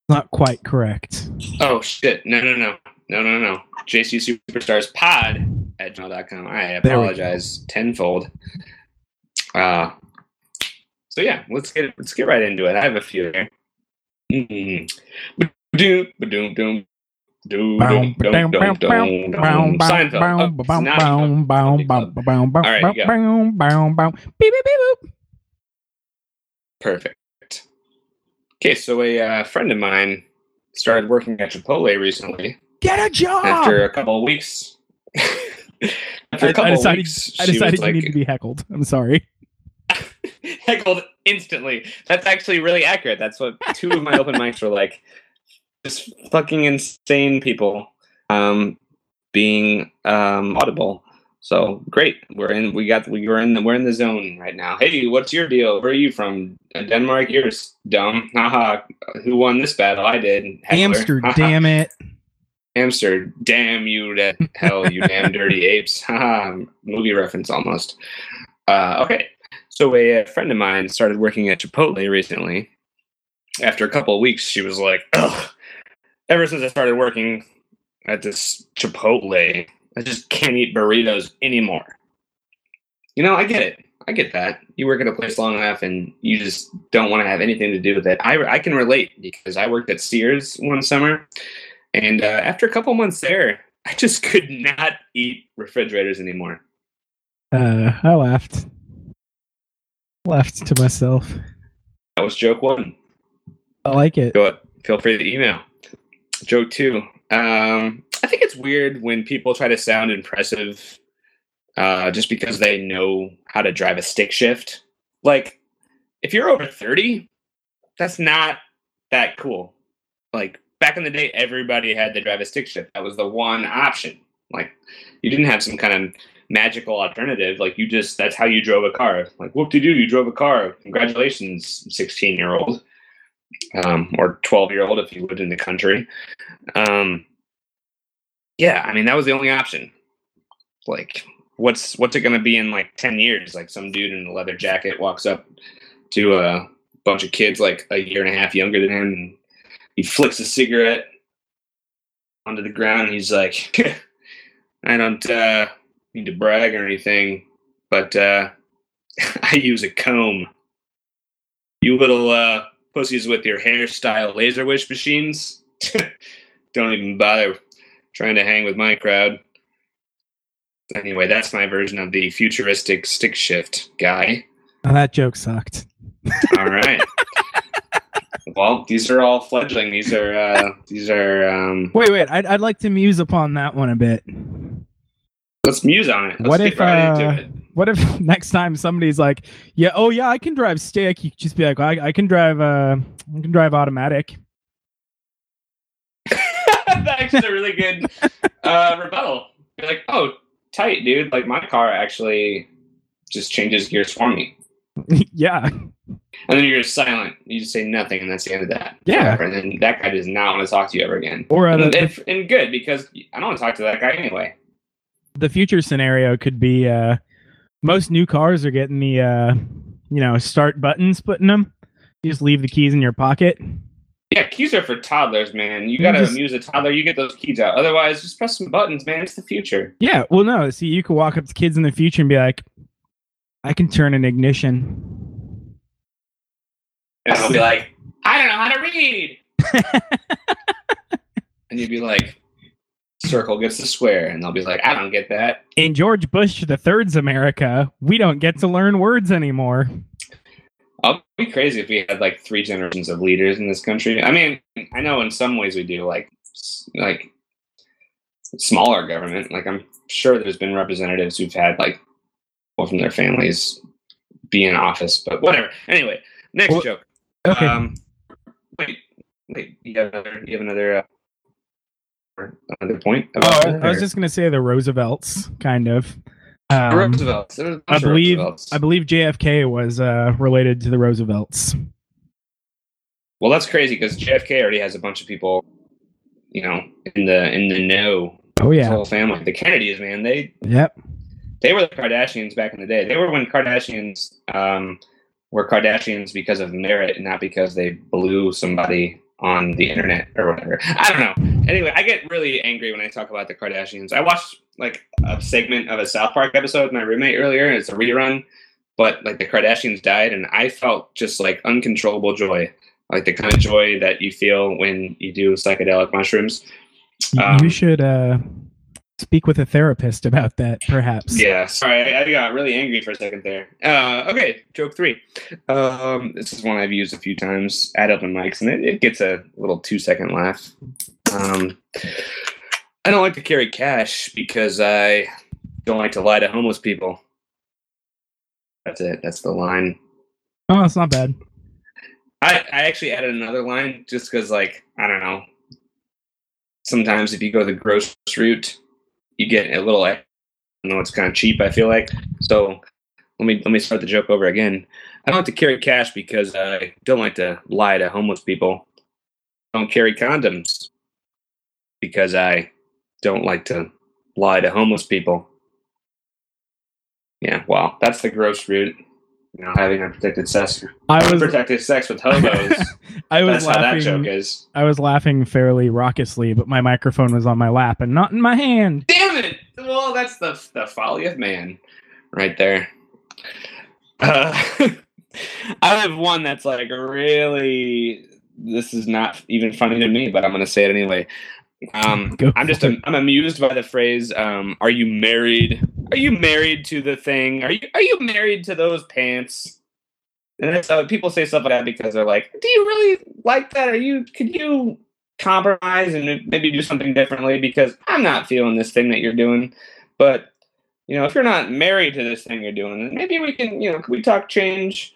not quite correct. Oh, shit. No. jcsuperstarspod@gmail.com. I apologize tenfold. So yeah, let's get right into it. I have a few. Perfect. Okay, so a friend of mine started working at Chipotle recently. Get a job! After a couple of weeks. I decided you need to be heckled. I'm sorry. Heckled instantly. That's actually really accurate. That's what two of my open mics were like. Just fucking insane people being audible. So great. We're in the zone right now. Hey, what's your deal? Where are you from? Denmark? You're dumb. Haha. Who won this battle? I did. Amsterdam, damn it. Amsterdam, damn you to hell, you damn dirty apes. Haha. Movie reference almost. Okay. So a friend of mine started working at Chipotle recently. After a couple of weeks, she was like, ugh, ever since I started working at this Chipotle, I just can't eat burritos anymore. You know, I get it. I get that. You work at a place long enough and you just don't want to have anything to do with it. I can relate because I worked at Sears one summer. And after a couple months there, I just could not eat refrigerators anymore. I laughed. Laughed to myself. That was joke one. I like it. Go up. Feel free to email. Joke two. I think it's weird when people try to sound impressive just because they know how to drive a stick shift. Like, if you're over 30, that's not that cool. Like, back in the day, everybody had to drive a stick shift. That was the one option. Like, you didn't have some kind of magical alternative. Like, you just, that's how you drove a car. Like, whoop-de-doo, you drove a car. Congratulations, 16-year-old. Or 12-year-old if you lived in the country. Yeah, I mean, that was the only option. Like, what's it going to be in, like, 10 years? Like, some dude in a leather jacket walks up to a bunch of kids, like, a year and a half younger than him, and he flicks a cigarette onto the ground, and he's like, I don't need to brag or anything, but I use a comb. You little... pussies with your hairstyle laser wish machines. Don't even bother trying to hang with my crowd. Anyway, that's my version of the futuristic stick shift guy. Oh, that joke sucked. All right. Well, these are all fledgling. These are. Wait. I'd like to muse upon that one a bit. Let's muse on it. Let's get right into it. What if next time somebody's like, yeah, oh yeah, I can drive stick. You just be like, I can drive automatic. That's actually a really good rebuttal. You're like, oh, tight, dude. Like, my car actually just changes gears for me. Yeah. And then you're just silent. You just say nothing, and that's the end of that. Yeah. Forever. And then that guy does not want to talk to you ever again. Or and good, because I don't want to talk to that guy anyway. The future scenario could be... most new cars are getting the, start buttons put in them. You just leave the keys in your pocket. Yeah, keys are for toddlers, man. You gotta amuse a toddler. You get those keys out. Otherwise, just press some buttons, man. It's the future. Yeah, well, no. See, you could walk up to kids in the future and be like, I can turn an ignition. And they'll be like, I don't know how to read. And you'd be like, circle gets the square, and they'll be like, I don't get that. In George Bush the Third's America, we don't get to learn words anymore. I'll be crazy if we had like three generations of leaders in this country. I mean, I know in some ways we do, like smaller government. Like, I'm sure there's been representatives who've had like people from their families be in office, but whatever. Anyway, next joke. Okay. Wait, you have another another point? I was just going to say the Roosevelts, kind of. Roosevelts. I believe JFK was related to the Roosevelts. Well, that's crazy because JFK already has a bunch of people, in the know. Oh yeah, his whole family. The Kennedys, man. They were the Kardashians back in the day. They were when Kardashians were Kardashians because of merit, not because they blew somebody on the internet or whatever. I don't know. Anyway, I get really angry when I talk about the Kardashians. I watched like a segment of a South Park episode with my roommate earlier. It's a rerun, But like the Kardashians died, and I felt just like uncontrollable joy, like the kind of joy that you feel when you do psychedelic mushrooms. You should speak with a therapist about that, perhaps. Yeah, sorry, I got really angry for a second there. Okay, joke three. This is one I've used a few times at open mics, and it gets a little 2-second laugh. I don't like to carry cash because I don't like to lie to homeless people. That's it. That's the line. Oh, it's not bad. I actually added another line just because, like, I don't know. Sometimes if you go the gross route, you get a little, I don't know, it's kind of cheap, I feel like. So let me start the joke over again. I don't like to carry cash because I don't like to lie to homeless people. I don't carry condoms because I don't like to lie to homeless people. Yeah, well, that's the gross route. You know, having unprotected sex. Unprotected sex with hobos. That's laughing, how that joke is. I was laughing fairly raucously, but my microphone was on my lap and not in my hand. Damn it! Well, that's the folly of man, right there. I have one that's like really. This is not even funny to me, but I'm gonna say it anyway. I'm amused by the phrase. Are you married? Are you married to the thing? Are you married to those pants? And that's how people say stuff like that because they're like, do you really like that? Could you compromise and maybe do something differently? Because I'm not feeling this thing that you're doing. But you know, if you're not married to this thing you're doing, then maybe we can, you know, can we talk change?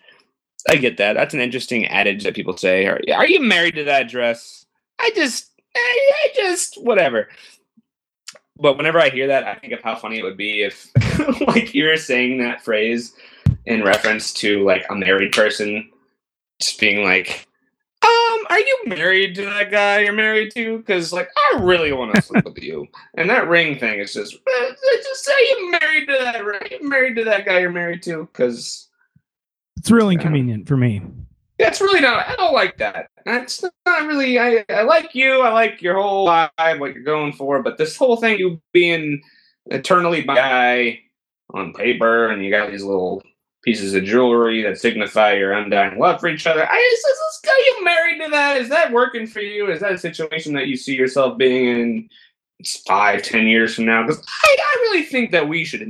I get that. That's an interesting adage that people say. Are you married to that dress? I just whatever. But whenever I hear that, I think of how funny it would be if, like, you were saying that phrase in reference to, like, a married person just being like, are you married to that guy you're married to? Because, like, I really want to sleep with you. And that ring thing is just, are you married to that ring? Are you married to that guy you're married to? Because it's really inconvenient for me. That's really not, I don't like that. That's not really, I like you, I like your whole vibe, what you're going for, but this whole thing, you being eternally by guy on paper, and you got these little pieces of jewelry that signify your undying love for each other. Are you married to that? Is that working for you? Is that a situation that you see yourself being in 5-10 years from now? Because I really think that we should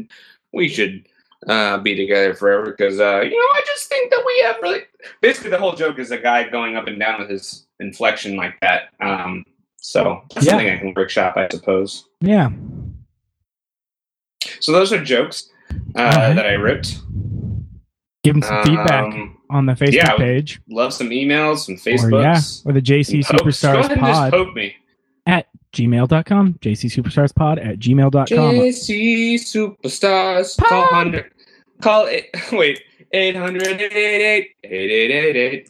be together forever because, you know, I just think that we have really... Basically, the whole joke is a guy going up and down with his inflection like that. So that's something I can workshop, I suppose. Yeah. So those are jokes that I ripped. Give them some feedback on the Facebook page. Love some emails, some Facebooks. Or the JC Superstars Pod. Go ahead and just poke me. At gmail.com, jcsuperstarspod@gmail.com. JC Superstars, pod. Call 800-888-8888.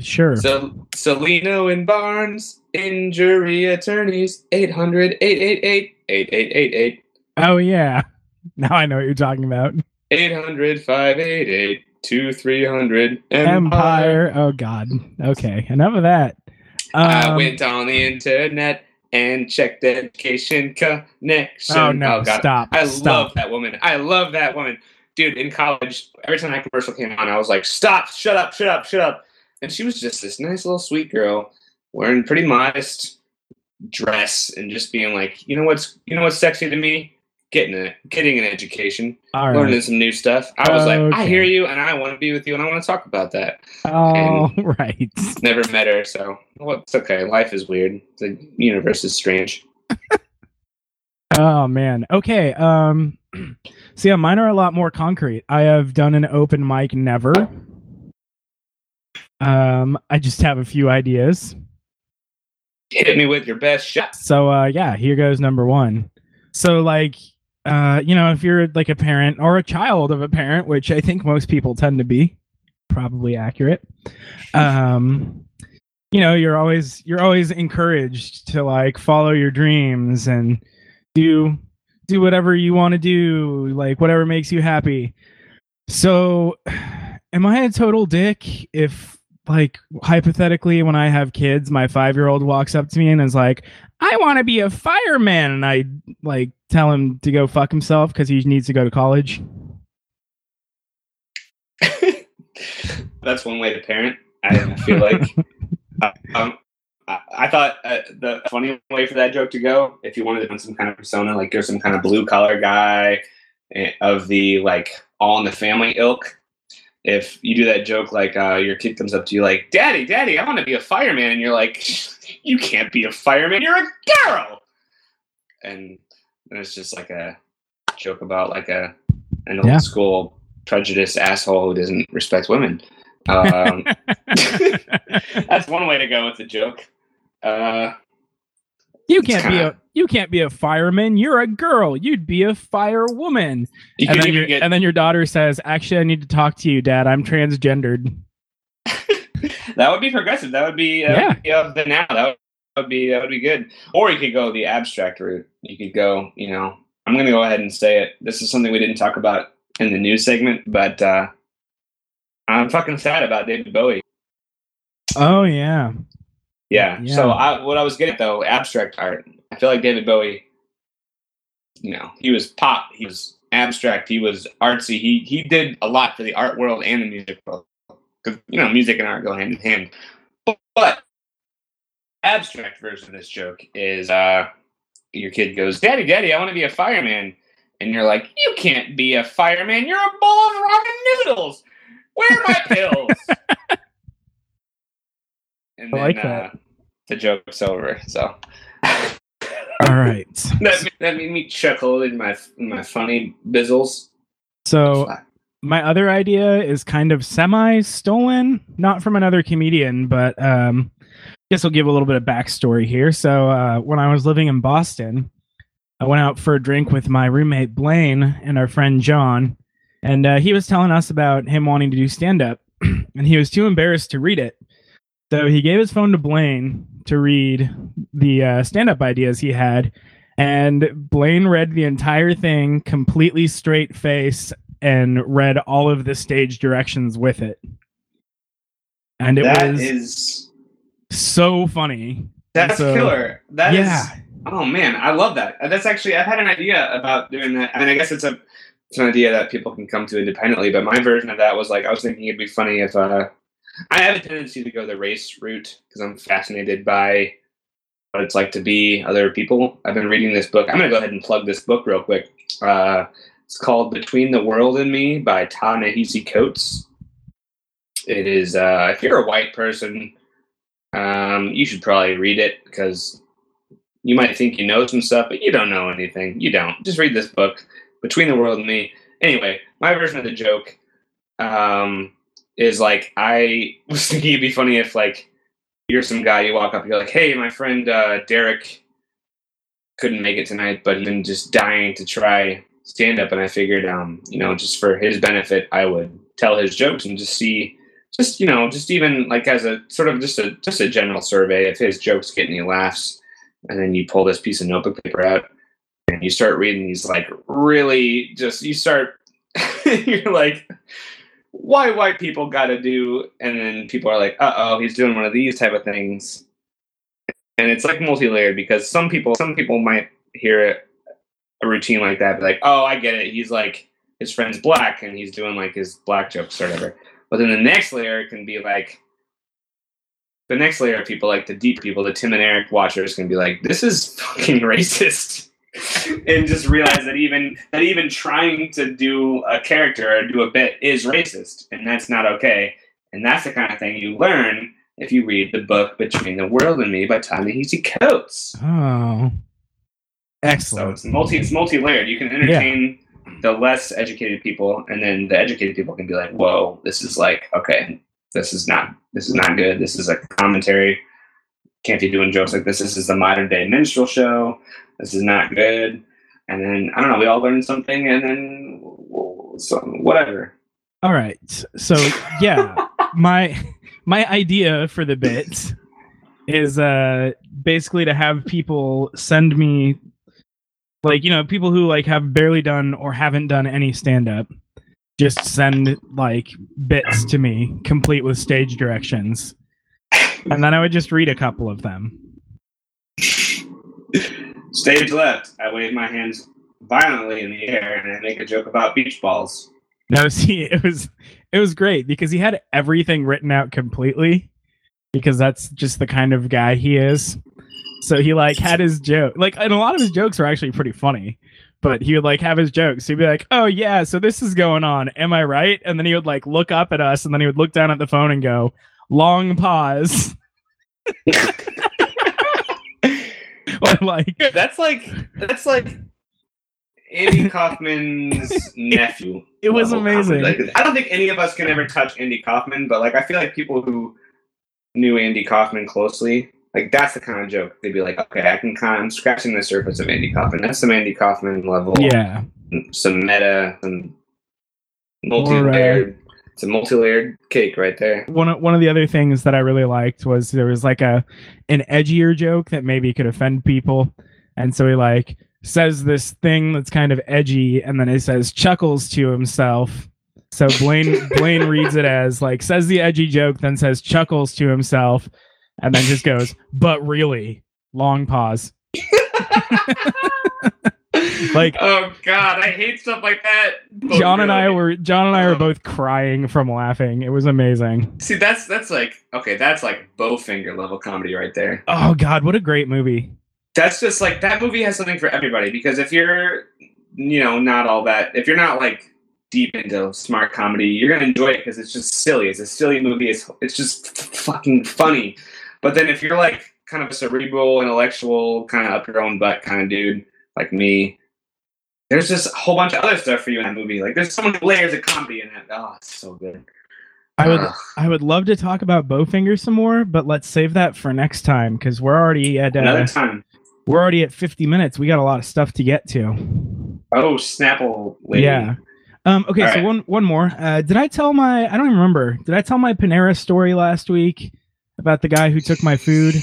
Sure. So, Celino and Barnes, injury attorneys, 800-888-8888. Oh, yeah. Now I know what you're talking about. 800-588-2300. Empire. Oh, God. Okay, enough of that. I went on the internet and checked education connection. Oh, no, stop. Love that woman. I love that woman. Dude, in college, every time that commercial came on, I was like, stop, shut up. And she was just this nice little sweet girl wearing pretty modest dress and just being like, you know what's sexy to me? Getting an education, right. Learning some new stuff. I was like, I hear you, and I want to be with you, and I want to talk about that. Oh, and right. Never met her, so it's okay. Life is weird. The universe is strange. Oh, man. Okay. So, yeah, mine are a lot more concrete. I have done an open mic never. I just have a few ideas. Hit me with your best shot. So, here goes number one. So, like... you know, if you're like a parent or a child of a parent, which I think most people tend to be, probably accurate. You know, you're always encouraged to like follow your dreams and do whatever you want to do, like whatever makes you happy. So, am I a total dick if, like, hypothetically, when I have kids, my 5-year-old walks up to me and is like, I want to be a fireman, and I like tell him to go fuck himself because he needs to go to college? That's one way to parent, I feel like. I thought the funny way for that joke to go, if you wanted to run some kind of persona, like you're some kind of blue-collar guy of the, like, all-in-the-family ilk, if you do that joke, like, your kid comes up to you like, Daddy, Daddy, I want to be a fireman, and you're like, you can't be a fireman, you're a girl! And it's just, like, a joke about, like, an old-school prejudiced asshole who doesn't respect women. That's one way to go with the joke. You can't be a fireman. You're a girl. You'd be a firewoman. And then your daughter says, actually, I need to talk to you, Dad. I'm transgendered. That would be progressive. That would be good. Or you could go the abstract route. You could go, I'm going to go ahead and say it. This is something we didn't talk about in the news segment, but I'm fucking sad about David Bowie. Oh, yeah. Yeah. So what I was getting at, though, abstract art. I feel like David Bowie, he was pop. He was abstract. He was artsy. He did a lot for the art world and the music world. Because, music and art go hand in hand. But abstract version of this joke is your kid goes, Daddy, Daddy, I want to be a fireman. And you're like, you can't be a fireman. You're a bowl of ramen noodles. Where are my pills? And then, I like that. The joke's over. So, all right. That made me chuckle in my funny bizzles. So, my other idea is kind of semi-stolen, not from another comedian, but I guess I'll give a little bit of backstory here. So, when I was living in Boston, I went out for a drink with my roommate Blaine and our friend John, and he was telling us about him wanting to do stand-up, and he was too embarrassed to read it. So he gave his phone to Blaine to read the stand-up ideas he had, and Blaine read the entire thing completely straight face and read all of the stage directions with it. And that was so funny. That's killer. Oh man, I love that. That's actually, I've had an idea about doing that. I mean, I guess it's an idea that people can come to independently, but my version of that was like, I was thinking it'd be funny if, I have a tendency to go the race route because I'm fascinated by what it's like to be other people. I've been reading this book. I'm going to go ahead and plug this book real quick. It's called Between the World and Me by Ta-Nehisi Coates. It is, if you're a white person, you should probably read it because you might think you know some stuff, but you don't know anything. You don't. Just read this book, Between the World and Me. Anyway, my version of the joke is like, I was thinking it'd be funny if, like, you're some guy, you walk up, you're like, hey, my friend Derek couldn't make it tonight, but he's been just dying to try stand-up, and I figured, just for his benefit, I would tell his jokes and just see, just even, like, as a sort of just a general survey if his jokes get any laughs. And then you pull this piece of notebook paper out and you start reading these, like, really just, you start, you're like, why white people gotta do, and then people are like, uh-oh, he's doing one of these type of things. And it's, like, multi-layered because some people might hear a routine like that, be like, oh, I get it. He's, like, his friend's black and he's doing, like, his black jokes or whatever. But then the next layer can be, like, the next layer of people, like the deep people, the Tim and Eric watchers, can be like, this is fucking racist. And just realize that even trying to do a character or do a bit is racist. And that's not okay. And that's the kind of thing you learn if you read the book Between the World and Me by Ta-Nehisi Coates. Oh. Excellent. So it's multi-layered. You can entertain the less educated people, and then the educated people can be like, whoa, this is, like, okay. This is not good. This is a commentary. Can't be doing jokes like this. This is the modern day minstrel show. This is not good. And then, I don't know, we all learned something, and then whatever. All right. So, yeah, my idea for the bit is basically to have people send me, like, people who, like, have barely done or haven't done any stand-up. Just send, like, bits to me, complete with stage directions. And then I would just read a couple of them. Stage left. I wave my hands violently in the air and I make a joke about beach balls. No, see, it was It was great because he had everything written out completely because that's just the kind of guy he is. So he like had his joke, like, and a lot of his jokes were actually pretty funny, but he would like have his jokes. He'd be like, oh yeah, so this is going on. Am I right? And then he would like look up at us and then he would look down at the phone and go, long pause. Or like, that's like Andy Kaufman's nephew. It was amazing. Like, I don't think any of us can ever touch Andy Kaufman, but like I feel like people who knew Andy Kaufman closely, like that's the kind of joke they'd be like, okay, I'm scratching the surface of Andy Kaufman. That's some Andy Kaufman level. Yeah. Some meta, some multi-layered. Right. It's a multi-layered cake right there. One of the other things that I really liked was there was like an edgier joke that maybe could offend people, and so he like says this thing that's kind of edgy, and then he says chuckles to himself. So Blaine reads it as like says the edgy joke, then says chuckles to himself, and then just goes, but really, long pause. Like, oh god, I hate stuff like that. But John and I were both crying from laughing. It was amazing. See, that's like Bowfinger level comedy right there. Oh god, what a great movie. That's just like, that movie has something for everybody, because if you're, you know, not all that, if you're not like deep into smart comedy, you're gonna enjoy it because it's just silly. It's a silly movie. It's just fucking funny. But then if you're like kind of a cerebral, intellectual, kind of up your own butt kind of dude like me, there's just a whole bunch of other stuff for you in that movie. Like, there's so many layers of comedy in that. Oh, it's so good. I would love to talk about Bowfinger some more, but let's save that for next time because we're already at another time. We're already at 50 minutes. We got a lot of stuff to get to. Oh, Snapple lady. Yeah. Okay, all so right. one more. Did I tell I don't even remember. Did I tell my Panera story last week about the guy who took my food?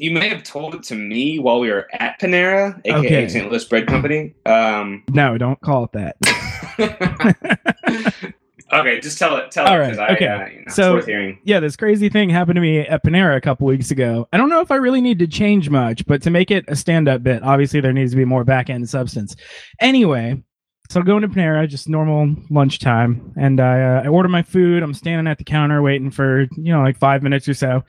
You may have told it to me while we were at Panera, aka okay. St. Louis Bread Company. No, don't call it that. Okay, just tell it. Tell all it. Right. Okay. So, it's worth hearing. Yeah, this crazy thing happened to me at Panera a couple weeks ago. I don't know if I really need to change much, but to make it a stand-up bit, obviously there needs to be more back-end substance. Anyway, so I'm going to Panera, just normal lunchtime, and I order my food. I'm standing at the counter waiting for, you know, like 5 minutes or so.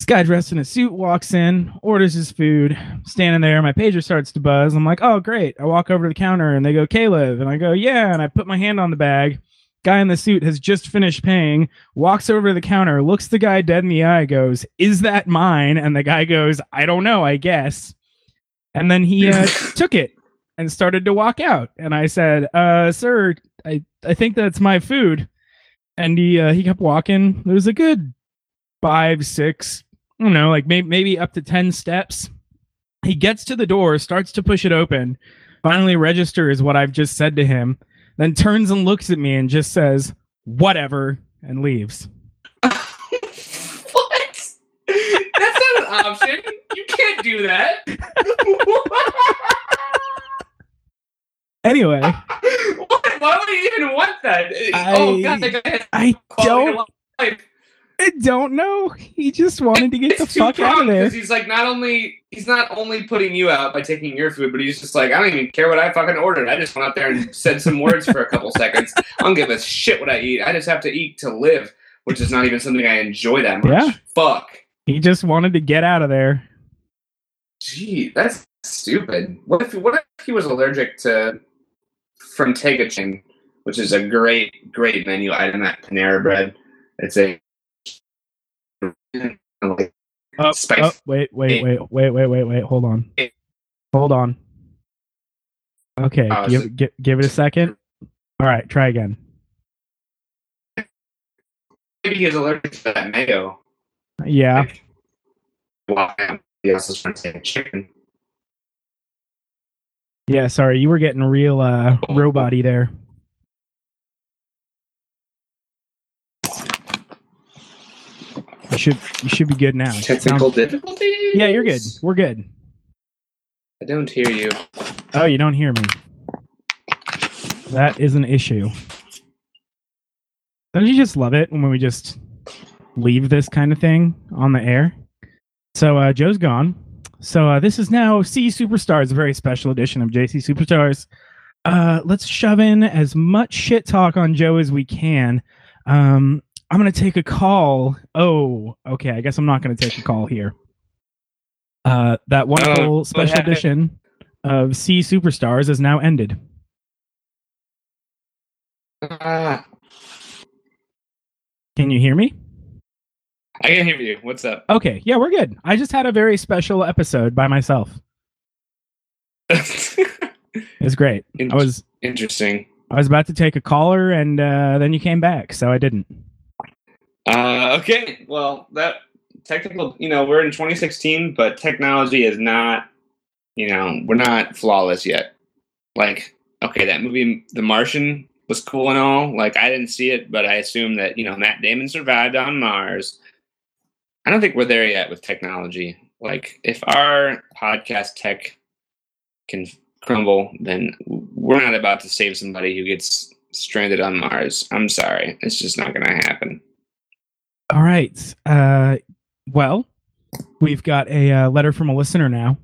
This guy dressed in a suit walks in, orders his food, standing there. My pager starts to buzz. I'm like, oh, great. I walk over to the counter and they go, Caleb. And I go, yeah. And I put my hand on the bag. Guy in the suit has just finished paying, walks over to the counter, looks the guy dead in the eye, goes, is that mine? And the guy goes, I don't know, I guess. And then he took it and started to walk out. And I said, sir, I think that's my food. And he kept walking. It was a good 5, 6, I don't know, like maybe up to 10 steps. He gets to the door, starts to push it open, finally registers what I've just said to him, then turns and looks at me and just says, whatever, and leaves. What? That's not an option. You can't do that. Anyway. What? Why would you even want that? I don't know. He just wanted to get the fuck out of there. He's like, he's not only putting you out by taking your food, but he's just like, I don't even care what I fucking ordered. I just went out there and said some words for a couple seconds. I don't give a shit what I eat. I just have to eat to live, which is not even something I enjoy that much. Yeah. Fuck. He just wanted to get out of there. Gee, that's stupid. What if he was allergic to frontagachin, which is a great, great menu item at Panera Bread. It's a wait. Hold on. Okay, give it a second. All right, try again. Maybe he's allergic to that mayo. Yeah. Yeah, sorry, you were getting real robot-y there. You should be good now. Technical difficulties? Yeah, you're good. We're good. I don't hear you. Oh, you don't hear me. That is an issue. Don't you just love it when we just leave this kind of thing on the air? So Joe's gone. So this is now JC Superstars, a very special edition of JC Superstars. Let's shove in as much shit talk on Joe as we can. I'm going to take a call. Oh, okay. I guess I'm not going to take a call here. That wonderful special edition of JC Superstars is now ended. Can you hear me? I can hear you. What's up? Okay. Yeah, we're good. I just had a very special episode by myself. It's great. Interesting. I was about to take a caller, and then you came back, so I didn't. Okay. Well, that technical, we're in 2016, but technology is not, we're not flawless yet. Like, okay, that movie, The Martian, was cool and all. Like, I didn't see it, but I assume that, Matt Damon survived on Mars. I don't think we're there yet with technology. Like, if our podcast tech can crumble, then we're not about to save somebody who gets stranded on Mars. I'm sorry. It's just not going to happen. All right. Well, we've got a letter from a listener now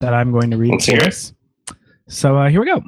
that I'm going to read. Let's hear it. So here we go.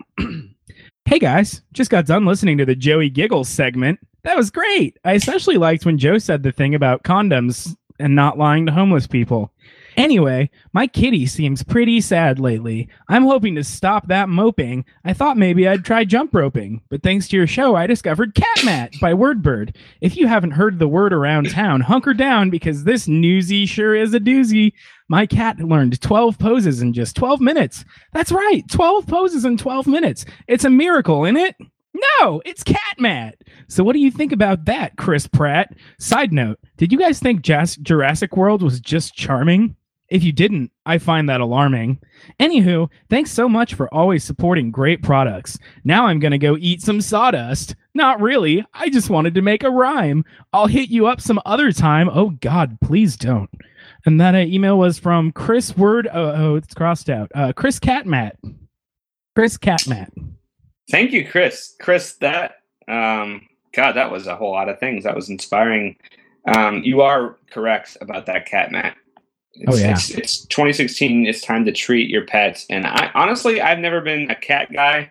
Hey guys, just got done listening to the Joey Giggles segment. That was great. I especially liked when Joe said the thing about condoms and not lying to homeless people. Anyway, my kitty seems pretty sad lately. I'm hoping to stop that moping. I thought maybe I'd try jump roping, but thanks to your show, I discovered Catmat by Wordbird. If you haven't heard the word around town, hunker down because this newsy sure is a doozy. My cat learned 12 poses in just 12 minutes. That's right, 12 poses in 12 minutes. It's a miracle, isn't it? No, it's Catmat. So what do you think about that, Chris Pratt? Side note, did you guys think Jurassic World was just charming? If you didn't, I find that alarming. Anywho, thanks so much for always supporting great products. Now I'm going to go eat some sawdust. Not really. I just wanted to make a rhyme. I'll hit you up some other time. Oh, God, please don't. And that email was from Chris Word. Oh, it's crossed out. Chris Catmat. Chris Catmat. Thank you, Chris. Chris, that, God, that was a whole lot of things. That was inspiring. You are correct about that Catmat. It's 2016. It's time to treat your pets. And I honestly, I've never been a cat guy,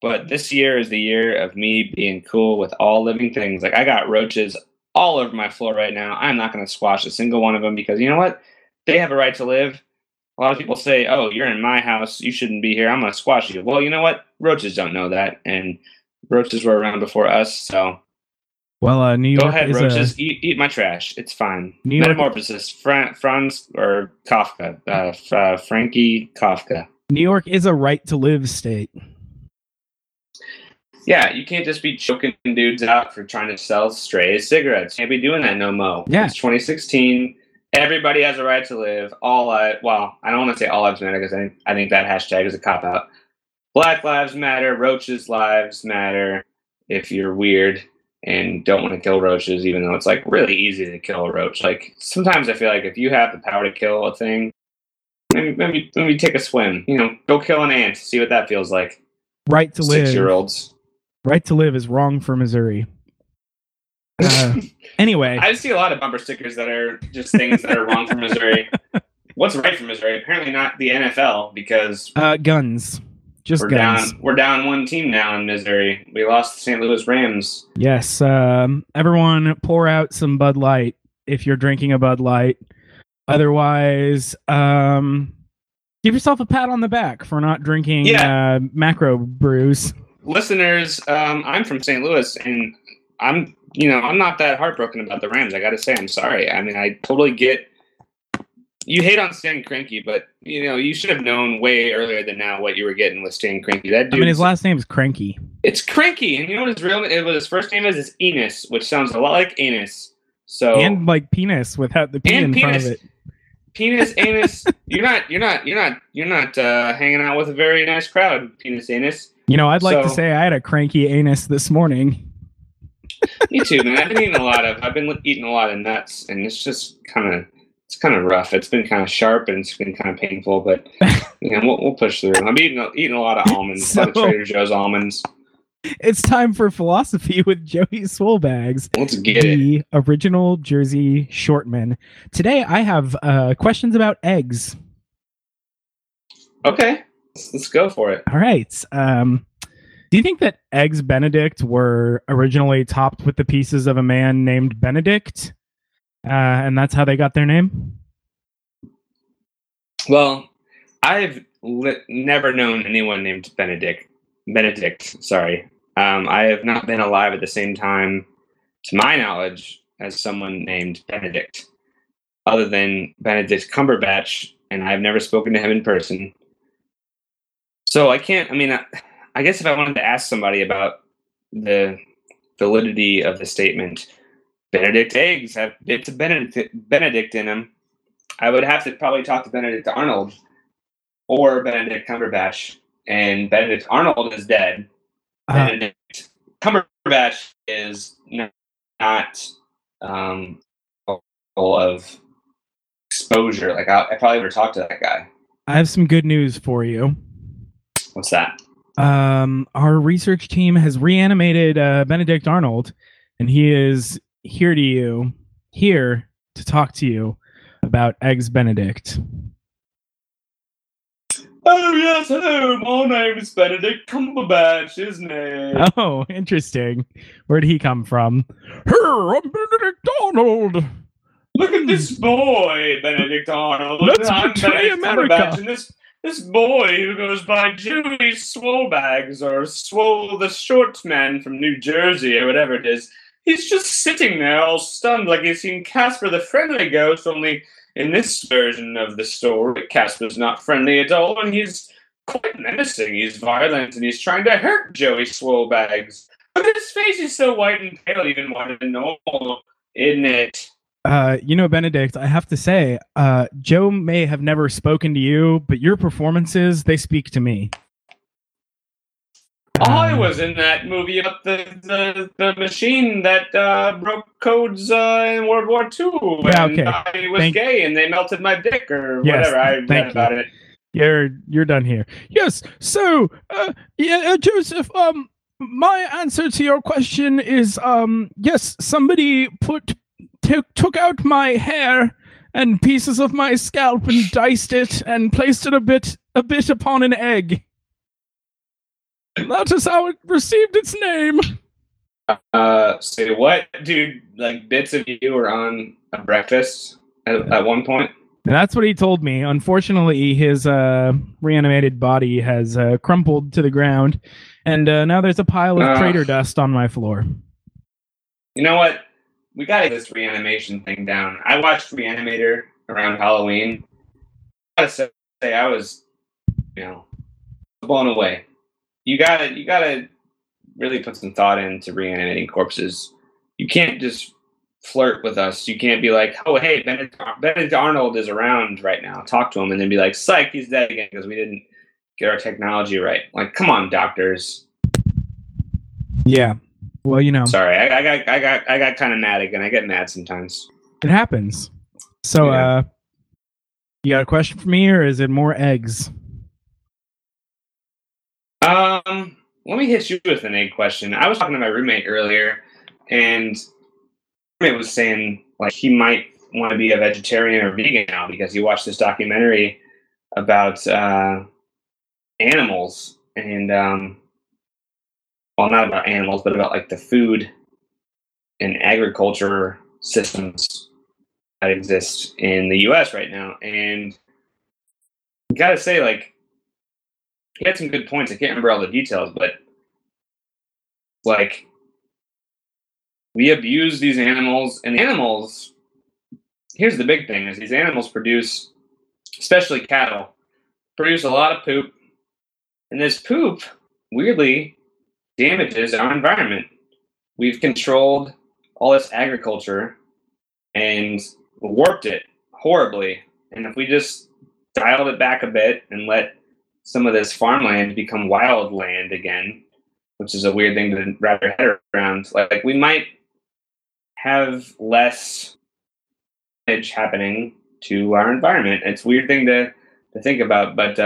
but this year is the year of me being cool with all living things. Like I got roaches all over my floor right now. I'm not going to squash a single one of them because you know what? They have a right to live. A lot of people say, oh, you're in my house. You shouldn't be here. I'm going to squash you. Well, you know what? Roaches don't know that. And roaches were around before us. So. Well, New York. Go ahead, is roaches. Eat my trash. It's fine. New Metamorphosis. Franz or Kafka. Frankie Kafka. New York is a right to live state. Yeah, you can't just be choking dudes out for trying to sell stray cigarettes. You can't be doing that no mo. Yeah. It's 2016. Everybody has a right to live. I don't want to say all lives matter because I think that hashtag is a cop out. Black lives matter. Roaches lives matter. If you're weird and don't want to kill roaches, even though it's like really easy to kill a roach. Like sometimes I feel like if you have the power to kill a thing, maybe take a swim. Go kill an ant, see what that feels like. Right to live. 6-year-olds. Right to live is wrong for Missouri. Anyway, I see a lot of bumper stickers that are just things that are wrong for Missouri. What's right for Missouri? Apparently not the NFL because guns. Just we're down one team now in Missouri. We lost the St. Louis Rams. Yes. Everyone pour out some Bud Light if you're drinking a Bud Light. Otherwise, give yourself a pat on the back for not drinking macro brews. Listeners, I'm from St. Louis, and I'm not that heartbroken about the Rams. I got to say, I'm sorry. I mean, I totally get. You hate on Stan Kroenke, but you should have known way earlier than now what you were getting with Stan Kroenke. That dude, his last name is Kroenke. It's Kroenke, and you know what his real name? What his first name is? It's Enos, which sounds a lot like anus. So and like penis without the P in front of it. Penis, anus. You're not hanging out with a very nice crowd. Penis, anus. I'd like to say I had a Kroenke anus this morning. Me too, man. I've been eating a lot of nuts, and it's just kind of. It's kind of rough. It's been kind of sharp and it's been kind of painful, but we'll push through. I'm eating a lot of almonds, a lot of Trader Joe's almonds. It's time for philosophy with Joey Swolebags. Let's get it. The original Jersey Shortman. Today I have questions about eggs. Okay, let's go for it. All right. Do you think that Eggs Benedict were originally topped with the pieces of a man named Benedict? And that's how they got their name? Well, I've never known anyone named Benedict. Sorry. I have not been alive at the same time, to my knowledge, as someone named Benedict, other than Benedict Cumberbatch, and I've never spoken to him in person. So I can't, I guess if I wanted to ask somebody about the validity of the statement, Benedict eggs have bits of Benedict in them, I would have to probably talk to Benedict Arnold or Benedict Cumberbatch, and Benedict Arnold is dead. Benedict Cumberbatch is not full of exposure. Like I probably never talked to that guy. I have some good news for you. What's that? Our research team has reanimated Benedict Arnold, and he is here to talk to you about Eggs Benedict. Oh, yes, hello, my name is Benedict Cumberbatch, isn't it? Oh, interesting. Where'd he come from? Here, I'm Benedict Arnold. Look at this boy, Benedict Arnold. I'm Benedict Cumberbatch, and this boy who goes by Joey Swolebags or Swole the Short Man from New Jersey or whatever it is, he's just sitting there all stunned like he's seen Casper the Friendly Ghost, only in this version of the story, Casper's not friendly at all, and he's quite menacing. He's violent, and he's trying to hurt Joey Swolebags. But his face is so white and pale, even whiter than normal, isn't it? Benedict, I have to say, Joe may have never spoken to you, but your performances, they speak to me. I was in that movie about the machine that broke codes in World War II. Yeah, okay. I was gay and they melted my dick or whatever. I read about it. You're done here. Yes. So, Joseph, my answer to your question is, yes, somebody took out my hair and pieces of my scalp and diced it and placed it a bit upon an egg. That is how it received its name. So what, dude? Like bits of you were on a breakfast at one point. And that's what he told me. Unfortunately, his reanimated body has crumpled to the ground, and now there's a pile of crater dust on my floor. You know what? We gotta get this reanimation thing down. I watched Reanimator around Halloween. I gotta say, I was, blown away. You gotta really put some thought into reanimating corpses. You can't just flirt with us. You can't be like, oh, hey, Benedict Arnold is around right now. Talk to him, and then be like, psych, he's dead again because we didn't get our technology right. Like, come on, doctors. Yeah. Well, Sorry, I got kind of mad again. I get mad sometimes. It happens. So, yeah. You got a question for me, or is it more eggs? Let me hit you with an egg question. I was talking to my roommate earlier, and my roommate was saying like he might want to be a vegetarian or vegan now because he watched this documentary about animals and not about animals, but about like the food and agriculture systems that exist in the U.S. right now. And you gotta say he had some good points. I can't remember all the details, but we abuse these animals, and animals, here's the big thing, is these animals produce, especially cattle, produce a lot of poop, and this poop weirdly damages our environment. We've controlled all this agriculture and warped it horribly, and if we just dialed it back a bit and let some of this farmland become wild land again, which is a weird thing to wrap your head around. Like we might have less damage happening to our environment. It's a weird thing to think about, but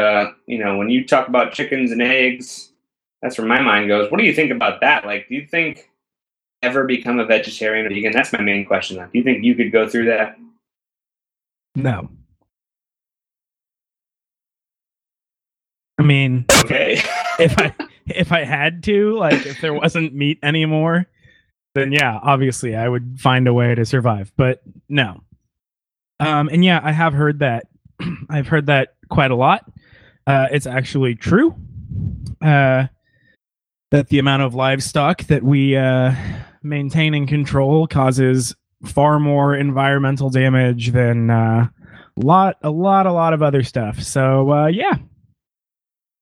when you talk about chickens and eggs, that's where my mind goes. What do you think about that? Like, do you think ever become a vegetarian or vegan? That's my main question. Do you think you could go through that? No. Okay. if I if I had to, like if there wasn't meat anymore, then yeah, obviously I would find a way to survive, but no. And yeah, I have heard that. I've heard that quite a lot. It's actually true that the amount of livestock that we maintain and control causes far more environmental damage than a lot of other stuff. So yeah,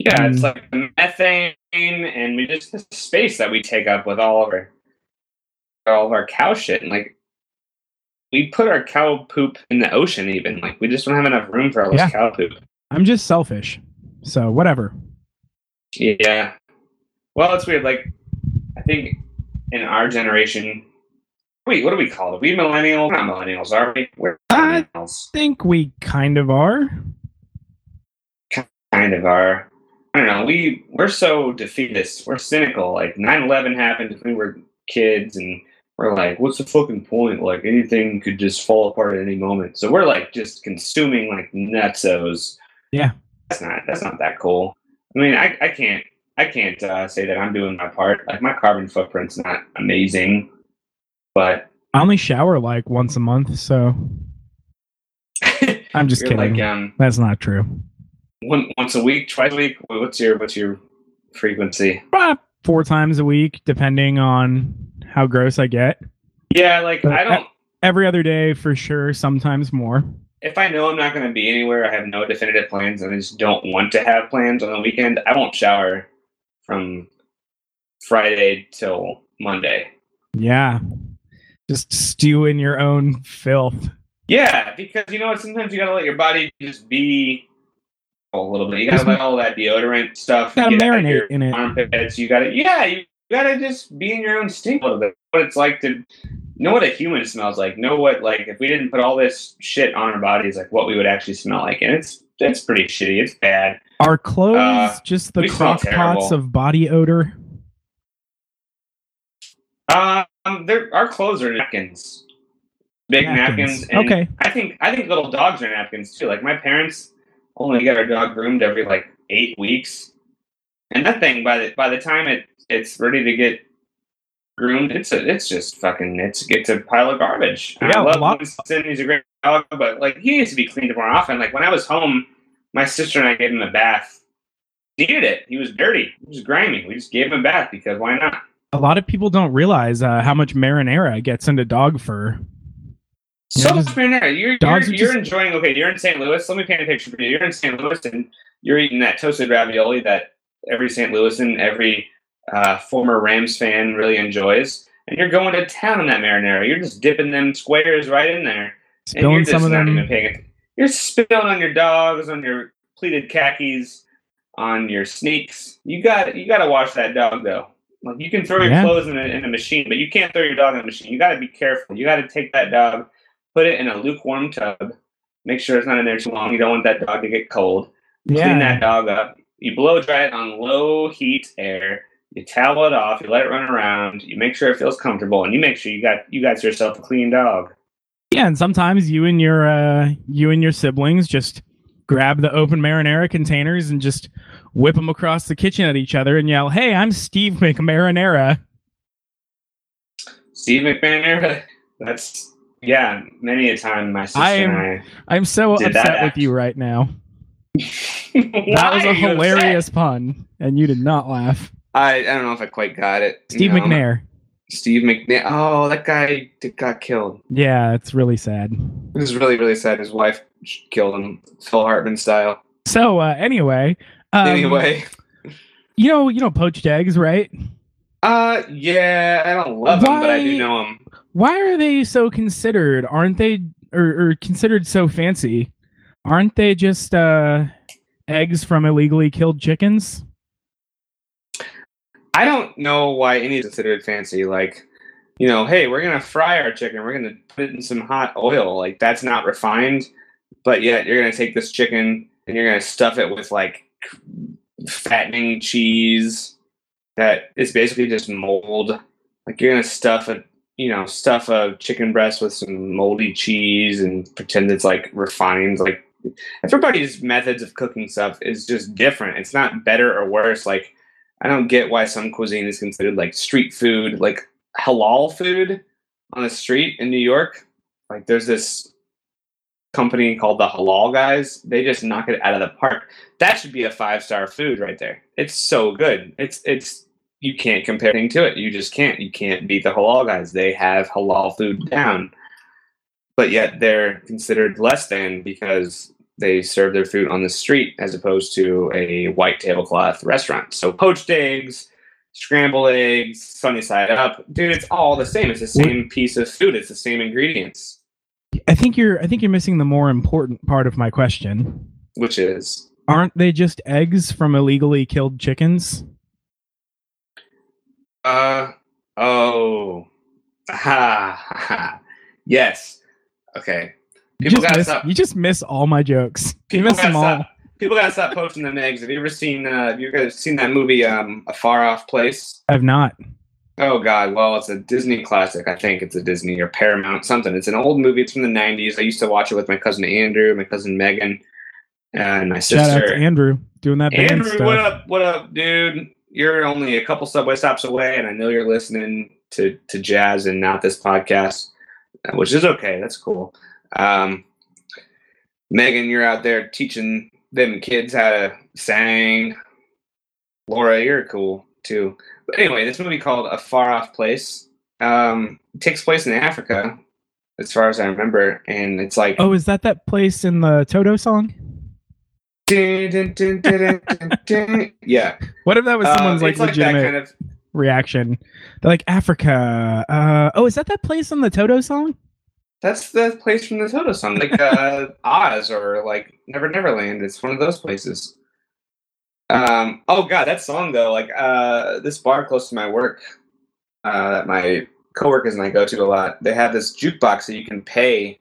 it's like methane, and we just the space that we take up with all of our cow shit, and like we put our cow poop in the ocean. Even like we just don't have enough room for all this cow poop. I'm just selfish, so whatever. Yeah. Well, it's weird. Like, I think in our generation, wait, what do we call it? Are we millennials? We're not millennials, are we? We're millennials. I think we kind of are. I don't know. We're so defeatist. We're cynical. Like 9/11 happened when we were kids, and we're like, what's the fucking point? Like anything could just fall apart at any moment. So we're like just consuming like nutsos. Yeah, that's not that cool. I mean, I can't say that I'm doing my part. Like my carbon footprint's not amazing, but I only shower like once a month, so I'm just kidding. Like, that's not true. Once a week, twice a week. What's your frequency? 4 times a week, depending on how gross I get. Yeah, like but I don't. Every other day for sure. Sometimes more. If I know I'm not going to be anywhere, I have no definitive plans, and I just don't want to have plans on the weekend, I won't shower from Friday till Monday. Yeah. Just stew in your own filth. Yeah, because you know what? Sometimes you got to let your body just be a little bit. You got to let all that deodorant stuff get marinate in it. Armpits. You got to just be in your own stink a little bit. What it's like to... know what a human smells like. Know what, like, if we didn't put all this shit on our bodies, like, what we would actually smell like. And it's pretty shitty. It's bad. Our clothes, just the crockpots of body odor. Our clothes are napkins. Big napkins. And okay. I think little dogs are napkins, too. Like, my parents only get our dog groomed every, like, 8 weeks. And that thing, by the time it's ready to get groomed, it's just a pile of garbage. Yeah, I love Winston, he's a great dog, but like he needs to be cleaned more often. Like when I was home, my sister and I gave him a bath. He needed it. He was dirty. He was grimy. We just gave him a bath because why not? A lot of people don't realize how much marinara gets into dog fur. So much marinara. You're enjoying. Okay, you're in St. Louis. Let me paint a picture for you. You're in St. Louis and you're eating that toasted ravioli that every St. Louis and every former Rams fan really enjoys, and you're going to town on that marinara. You're just dipping them squares right in there, spilling, and you're just some of not them. Even paying attention. You're spilling on your dogs, on your pleated khakis, on your sneaks. You got to wash that dog though. Like you can throw your clothes in a machine, but you can't throw your dog in a machine. You got to be careful. You got to take that dog, put it in a lukewarm tub, make sure it's not in there too long. You don't want that dog to get cold. Clean that dog up. You blow dry it on low heat air. You towel it off, you let it run around, you make sure it feels comfortable, and you make sure you got yourself a clean dog. Yeah, and sometimes you and your siblings just grab the open marinara containers and just whip them across the kitchen at each other and yell, "Hey, I'm Steve McMarinara." Steve McMarinara. That's many a time my sister and I'm so upset with you right now. That was a hilarious pun, and you did not laugh. I don't know if I quite got it. Steve McNair. Steve McNair. Oh, that guy got killed. Yeah, it's really sad. It was really, really sad. His wife killed him, Phil Hartman style. So, anyway. You know poached eggs, right? I don't love them, but I do know them. Why are they so considered? Aren't they or considered so fancy? Aren't they just eggs from illegally killed chickens? I don't know why any is considered fancy. Like, you know, hey, we're going to fry our chicken. We're going to put it in some hot oil. Like, that's not refined. But yet, you're going to take this chicken and you're going to stuff it with, like, fattening cheese that is basically just mold. Like, you're going to stuff a chicken breast with some moldy cheese and pretend it's, like, refined. Like, everybody's methods of cooking stuff is just different. It's not better or worse. Like, I don't get why some cuisine is considered like street food, like halal food on the street in New York. Like there's this company called the Halal Guys. They just knock it out of the park. That should be a 5-star food right there. It's so good. It's you can't compare anything to it. You just can't. You can't beat the Halal Guys. They have halal food down. But yet they're considered less than because they serve their food on the street as opposed to a white tablecloth restaurant. So poached eggs, scrambled eggs, sunny side up. Dude, it's all the same. It's the same piece of food. It's the same ingredients. I think you're missing the more important part of my question. Which is? Aren't they just eggs from illegally killed chickens? Yes. Okay. You just miss all my jokes. People gotta stop poaching them eggs. Have you guys seen that movie, A Far Off Place? I have not. Oh God! Well, it's a Disney classic. I think it's a Disney or Paramount something. It's an old movie. It's from the 90s. I used to watch it with my cousin Andrew, my cousin Megan, and my sister. Shout out to Andrew doing that. Andrew, band stuff. What up, dude? You're only a couple subway stops away, and I know you're listening to jazz and not this podcast, which is okay. That's cool. Megan, you're out there teaching them kids how to sing. Laura, you're cool too. But anyway, this movie called A Far Off Place takes place in Africa, as far as I remember, and it's like, oh, is that place in the Toto song? Yeah. What if that was someone's like legitimate that kind of reaction? They're like, Africa. Oh, is that place in the Toto song? That's the place from the Toto song, like Oz or like Never Neverland. It's one of those places. Oh God, that song though. Like this bar close to my work, that my coworkers and I go to a lot. They have this jukebox that you can pay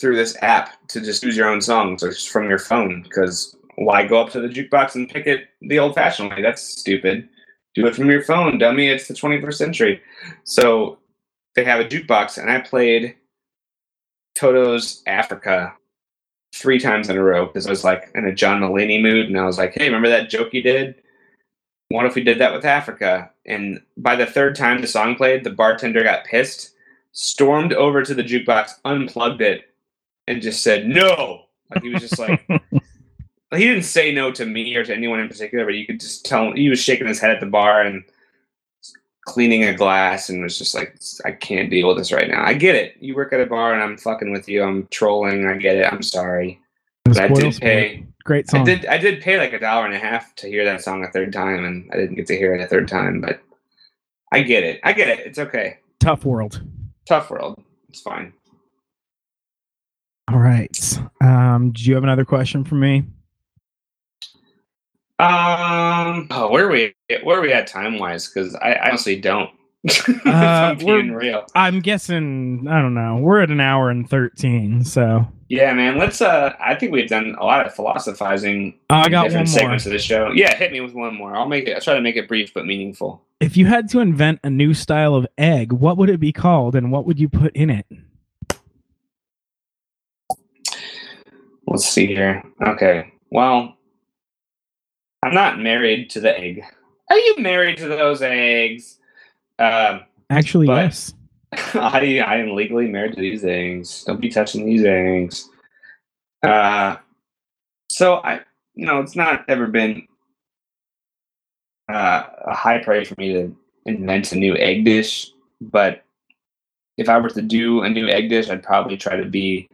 through this app to just use your own songs or just from your phone. Because why go up to the jukebox and pick it the old-fashioned way? That's stupid. Do it from your phone, dummy. It's the 21st century. So they have a jukebox, and I played Toto's Africa 3 times in a row because I was like in a John Mulaney mood, and I was like, hey, remember that joke you did? What if we did that with Africa? And by the 3rd time the song played, the bartender got pissed, stormed over to the jukebox, unplugged it, and just said no. Like he was just like, he didn't say no to me or to anyone in particular, but you could just tell he was shaking his head at the bar and cleaning a glass and was just like, I can't deal with this right now. I get it. You work at a bar and I'm fucking with you. I'm trolling. I get it. I'm sorry. But I did pay. Great song. I did pay like $1.50 to hear that song a 3rd time, and I didn't get to hear it a 3rd time, but I get it. It's okay. Tough world. It's fine. All right. Do you have another question for me? Where are we at time wise? Because I honestly don't. I'm being real. I'm guessing, I don't know. We're at an hour and 13. So yeah, man. Let's. I think we've done a lot of philosophizing. I got different segments of the show. Yeah, hit me with one more. I'll try to make it brief but meaningful. If you had to invent a new style of egg, what would it be called, and what would you put in it? Let's see here. Okay. Well, I'm not married to the egg. Are you married to those eggs? Actually, yes. I am legally married to these eggs. Don't be touching these eggs. So it's not ever been a high priority for me to invent a new egg dish. But if I were to do a new egg dish, I'd probably try to be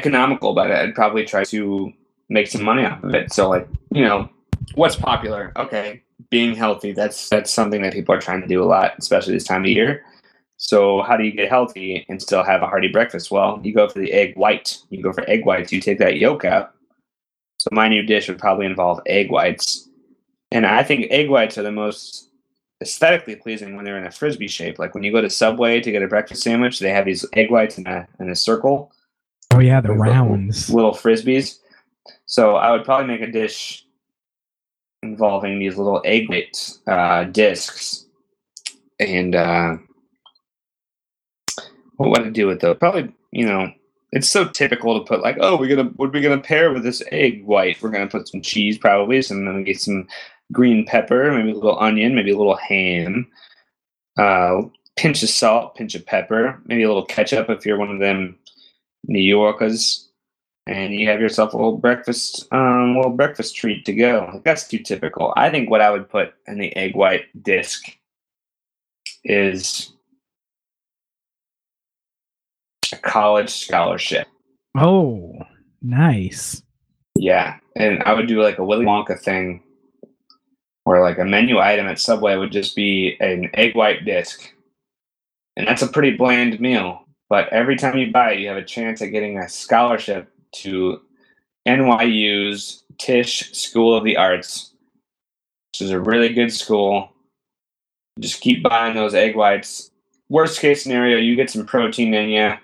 economical about it. I'd probably try to make some money off of it. So like, what's popular? Okay. Being healthy. That's something that people are trying to do a lot, especially this time of year. So how do you get healthy and still have a hearty breakfast? Well, you go for the egg white. You go for egg whites. You take that yolk out. So my new dish would probably involve egg whites. And I think egg whites are the most aesthetically pleasing when they're in a Frisbee shape. Like when you go to Subway to get a breakfast sandwich, they have these egg whites in a circle. Oh yeah. They're rounds. Little Frisbees. So I would probably make a dish involving these little egg white discs, and what would I do with those? Probably, It's so typical to put like, oh, what are we gonna pair with this egg white? We're gonna put some cheese probably, and then we get some green pepper, maybe a little onion, maybe a little ham, pinch of salt, pinch of pepper, maybe a little ketchup if you're one of them New Yorkers, and you have yourself a little breakfast treat to go. Like, that's too typical. I think what I would put in the egg white disc is a college scholarship. Oh, nice. Yeah. And I would do like a Willy Wonka thing where like a menu item at Subway would just be an egg white disc. And that's a pretty bland meal. But every time you buy it, you have a chance at getting a scholarship to NYU's Tisch School of the Arts, which is a really good school. Just keep buying those egg whites. Worst case scenario, you get some protein in you,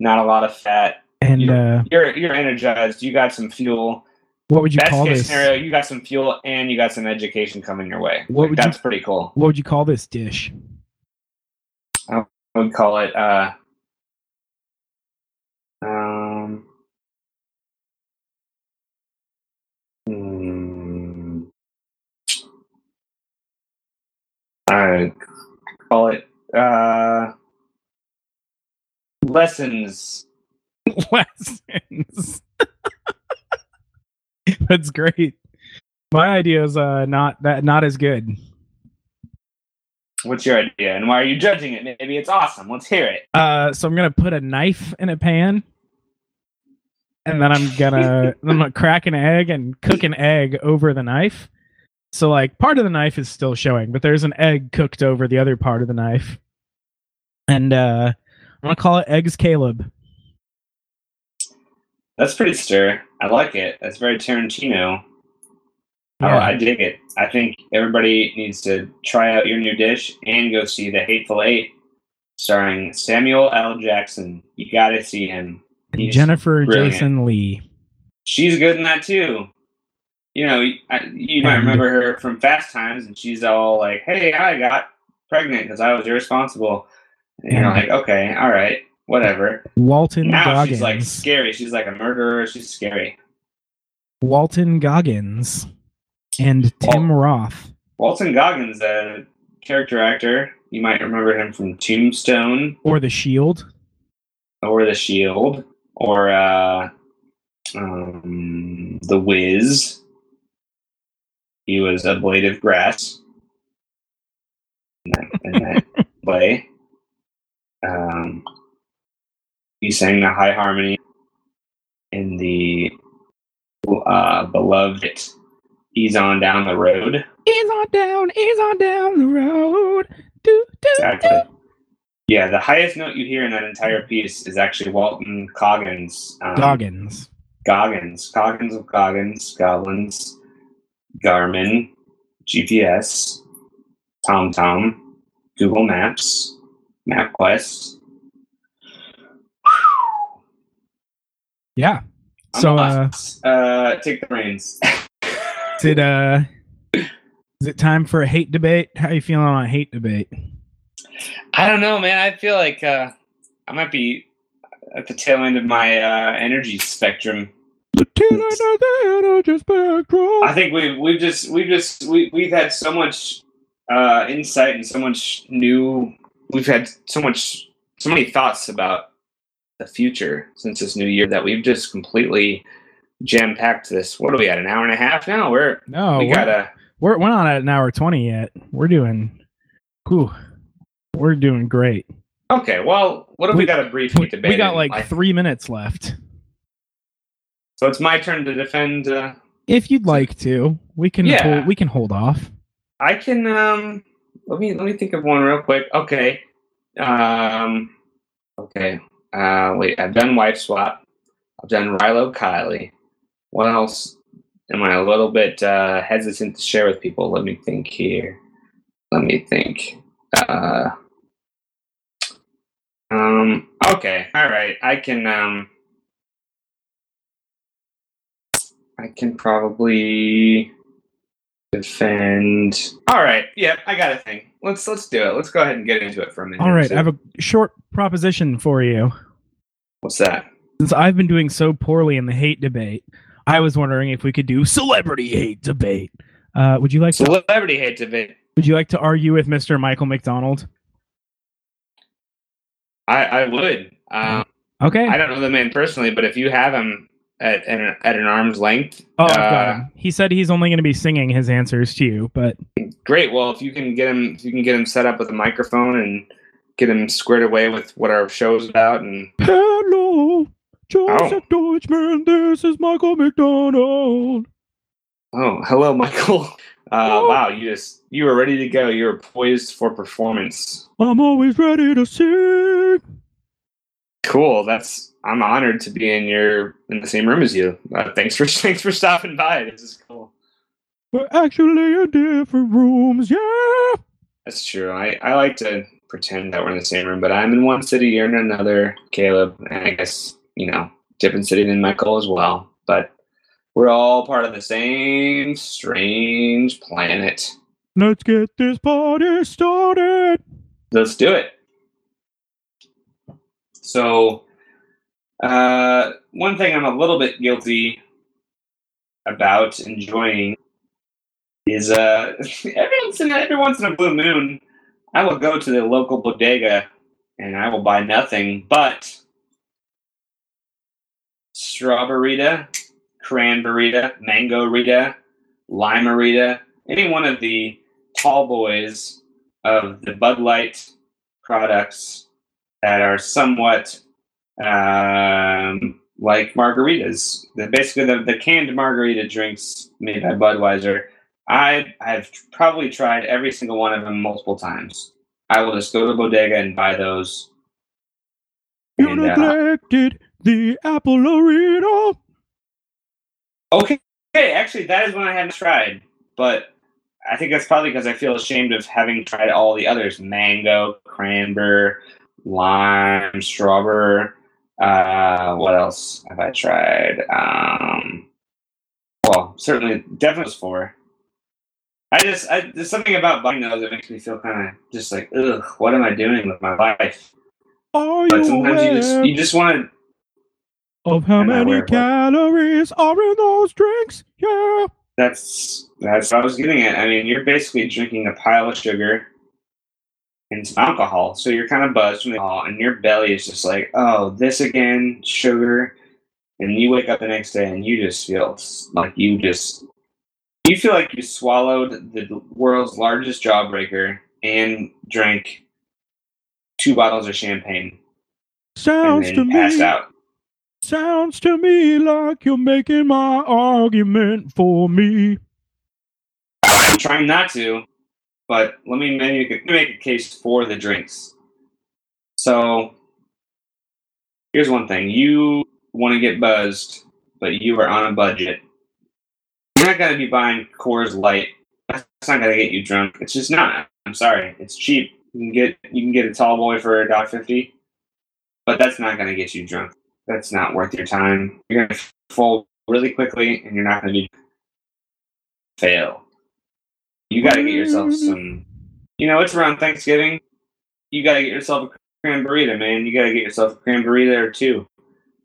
not a lot of fat, and you're energized. You got some fuel. What would you call this? Best case scenario, you got some fuel and you got some education coming your way. That's pretty cool. What would you call this dish? I would call it I call it lessons. Lessons. That's great. My idea is not as good. What's your idea, and why are you judging it? Maybe it's awesome. Let's hear it. So I'm gonna put a knife in a pan, and then I'm gonna crack an egg and cook an egg over the knife. So like part of the knife is still showing, but there's an egg cooked over the other part of the knife. And I'm gonna call it Eggs Caleb. That's pretty stir. I like it. That's very Tarantino. Yeah. Oh, I dig it. I think everybody needs to try out your new dish and go see The Hateful Eight, starring Samuel L. Jackson. You gotta see him. He's Jennifer brilliant. Jason Leigh. She's good in that too. You know, you might remember her from Fast Times, and she's all like, hey, I got pregnant because I was irresponsible. And you're like, okay, all right, whatever. Walton now Goggins. She's like scary. She's like a murderer. She's scary. Walton Goggins and Tim Roth. Walton Goggins, a character actor. You might remember him from Tombstone. Or The Shield. Or The Wiz. He was a blade of grass in that play. He sang the high harmony in the beloved Ease On Down the Road. Ease on down the road. Do, do, exactly. Do. Yeah, the highest note you hear in that entire piece is actually Walton Goggins. Goggins of Goggins. Goblins. Garmin, GPS, TomTom, Google Maps, MapQuest. Yeah. So take the reins. Is it time for a hate debate? How are you feeling on a hate debate? I don't know, man. I feel like I might be at the tail end of my energy spectrum. I think we've had so much insight and so many thoughts about the future since this new year that we've just completely jam packed this. What are we at, an hour and a half now? We're not at an hour 20 yet. We're doing great. Okay, well, what if we got a brief debate? We got like 3 minutes left. So it's my turn to defend. If you'd like to, we can hold off. I can. Let me think of one real quick. Okay. Okay. Wait. I've done wife swap. I've done Rilo Kiley. What else am I a little bit hesitant to share with people? Let me think here. Okay. All right. I can. I can probably defend. All right. Yeah, I got a thing. Let's do it. Let's go ahead and get into it for a minute. All right. I have a short proposition for you. What's that? Since I've been doing so poorly in the hate debate, I was wondering if we could do celebrity hate debate. Would you like celebrity hate debate? Would you like to argue with Mr. Michael McDonald? I would. Okay. I don't know the man personally, but if you have him at an arm's length, got him. He said he's only going to be singing his answers to you. But great. Well, if you can get him set up with a microphone and get him squared away with what our show's about, and hello, Joseph Deutschman, this is Michael McDonald. Oh, hello, Michael. Wow, you were ready to go. You were poised for performance. I'm always ready to sing. Cool. I'm honored to be in the same room as you. Thanks for stopping by. This is cool. We're actually in different rooms. Yeah, that's true. I like to pretend that we're in the same room, but I'm in one city, you're in another, Caleb, and I guess different city than Michael as well. But we're all part of the same strange planet. Let's get this party started. Let's do it. So, one thing I'm a little bit guilty about enjoying is every once in a blue moon, I will go to the local bodega and I will buy nothing but strawberrita, cranberrita, mango-rita, lime-rita, any one of the tall boys of the Bud Light products that are somewhat like margaritas. Basically, the canned margarita drinks made by Budweiser. I've probably tried every single one of them multiple times. I will just go to the bodega and buy those. You neglected the Apple-orito. Okay, actually, that is one I haven't tried, but I think that's probably because I feel ashamed of having tried all the others: mango, cranberry, lime, strawberry. What else have I tried? Well, certainly, definitely was 4. There's something about buying those that makes me feel kind of just like, ugh, what am I doing with my life? But sometimes you just want to. Of how many calories are in those drinks? Yeah. That's what I was getting at. I mean, you're basically drinking a pile of sugar and some alcohol. So you're kind of buzzed from the alcohol, and your belly is just like, oh, this again, sugar. And you wake up the next day and you just feel like you feel like you swallowed the world's largest jawbreaker and drank 2 bottles of champagne. Sounds and then to passed me. Out. Sounds to me like you're making my argument for me. I'm trying not to, but let me make a case for the drinks. So, here's one thing. You want to get buzzed, but you are on a budget. You're not going to be buying Coors Light. That's not going to get you drunk. It's just not. I'm sorry. It's cheap. You can get a tall boy for $1.50, but that's not going to get you drunk. That's not worth your time. You're going to fold really quickly, and you're not going to be fail. You got to get yourself some... it's around Thanksgiving. You got to get yourself a cranberry, man. You got to get yourself a cranberry or 2.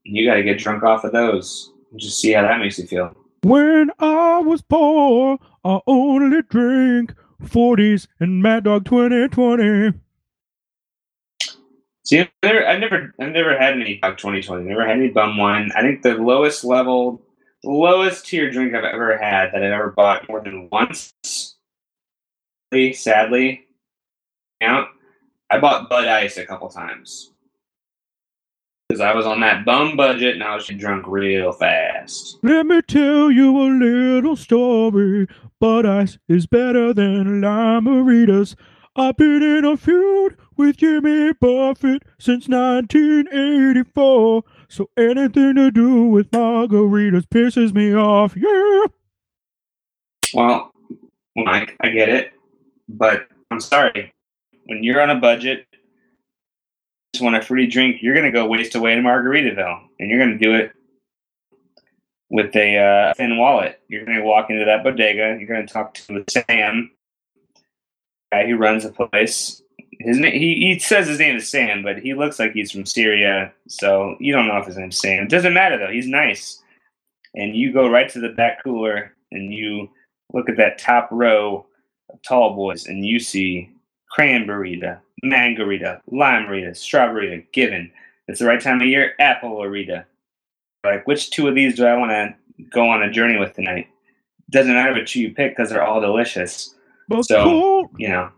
And you got to get drunk off of those. Just see how that makes you feel. When I was poor, I only drank 40s and Mad Dog 2020. See, I've never had any Dog 2020. Never had any bum wine. I think the lowest tier drink I've ever had that I've ever bought more than once. Sadly, I bought Bud Ice a couple times because I was on that bum budget and I was drunk real fast. Let me tell you a little story. Bud Ice is better than Limeritas. I've been in a feud with Jimmy Buffett since 1984, so anything to do with margaritas pisses me off, yeah! Well, Mike, I get it, but I'm sorry. When you're on a budget, just want a fruity drink, you're going to go waste away in Margaritaville, and you're going to do it with a thin wallet. You're going to walk into that bodega, you're going to talk to Sam, the guy who runs the place, He says his name is Sam, but he looks like he's from Syria, so you don't know if his name's Sam. It doesn't matter, though. He's nice. And you go right to the back cooler, and you look at that top row of tall boys, and you see cranberry-rita, mango-rita, lime-rita, strawberry-rita, given. It's the right time of year, apple-rita. Like, which two of these do I want to go on a journey with tonight? Doesn't matter which you pick, because they're all delicious. But so, cool. You know.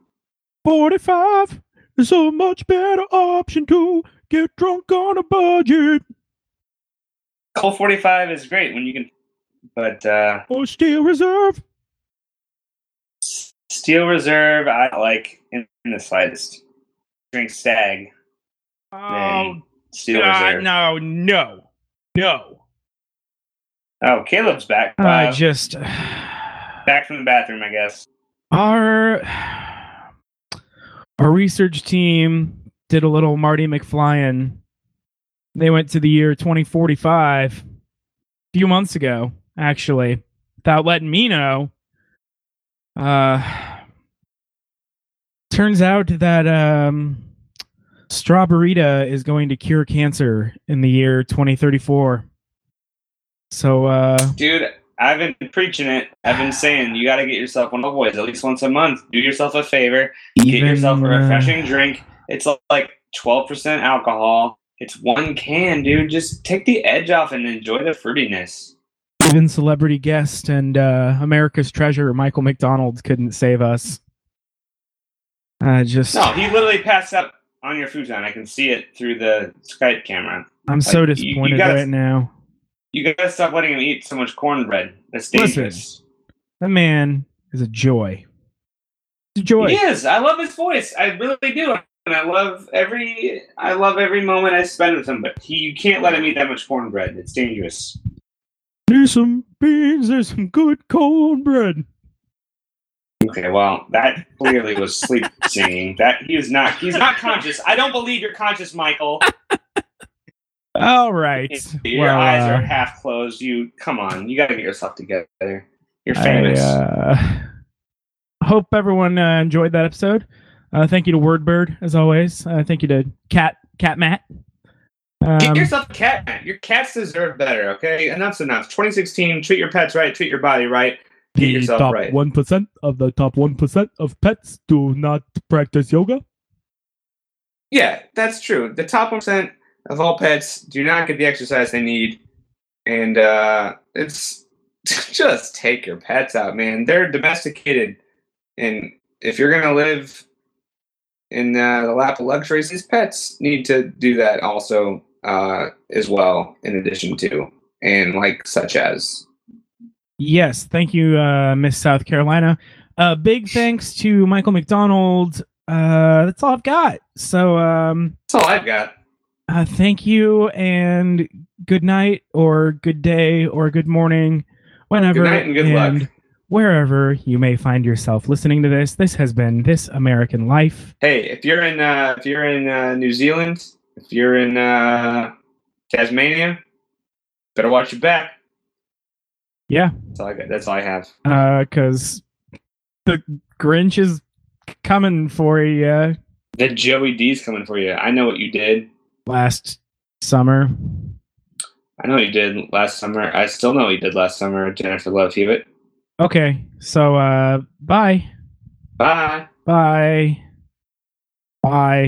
45 is a much better option to get drunk on a budget. Colt 45 is great when you can, but or Steel Reserve, I don't like in the slightest. Drink Stag. Oh, Steel Reserve. No. Oh, Caleb's back. I just back from the bathroom, I guess. Our research team did a little Marty McFlyin. They went to the year 2045 a few months ago, actually, without letting me know. Turns out that Strawberita is going to cure cancer in the year 2034. So, dude, I've been preaching it. I've been saying you got to get yourself one of the boys at least once a month. Do yourself a favor. Get yourself a refreshing drink. It's like 12% alcohol. It's one can, dude. Just take the edge off and enjoy the fruitiness. Even celebrity guest and America's treasure, Michael McDonald, couldn't save us. No, he literally passed out on your futon. I can see it through the Skype camera. I'm so disappointed right now. You gotta stop letting him eat so much cornbread. That's dangerous. Listen, that man is a joy. It's a joy. He is. I love his voice. I really do. And I love every moment I spend with him. But you can't let him eat that much cornbread. It's dangerous. There's some beans. There's some good cornbread. Okay, well, that clearly was sleep singing. That he's not conscious. I don't believe you're conscious, Michael. All right. Your eyes are half closed. Come on. You got to get yourself together. You're famous. I hope everyone enjoyed that episode. Thank you to Wordbird, as always. Thank you to Catmat. Get yourself a Catmat. Your cats deserve better, okay? Enough's enough. 2016, treat your pets right, treat your body right, get yourself right. The top 1% of pets do not practice yoga? Yeah, that's true. The top 1% of all pets do not get the exercise they need. And it's just take your pets out, man. They're domesticated. And if you're going to live in the lap of luxuries, these pets need to do that also as well, in addition to, and such as. Yes, thank you, Miss South Carolina. Big thanks to Michael McDonald. That's all I've got. So that's all I've got. Thank you, and good night, or good day, or good morning, whenever, good night and good luck. Wherever you may find yourself listening to this. This has been This American Life. Hey, if you're in New Zealand, if you're in Tasmania, better watch your back. Yeah, that's all I have. Because the Grinch is coming for you. The Joey D's coming for you. I know what you did last summer. I know what you did last summer. I still know what you did last summer, Jennifer Love Hewitt. Okay, so bye. Bye. Bye. Bye.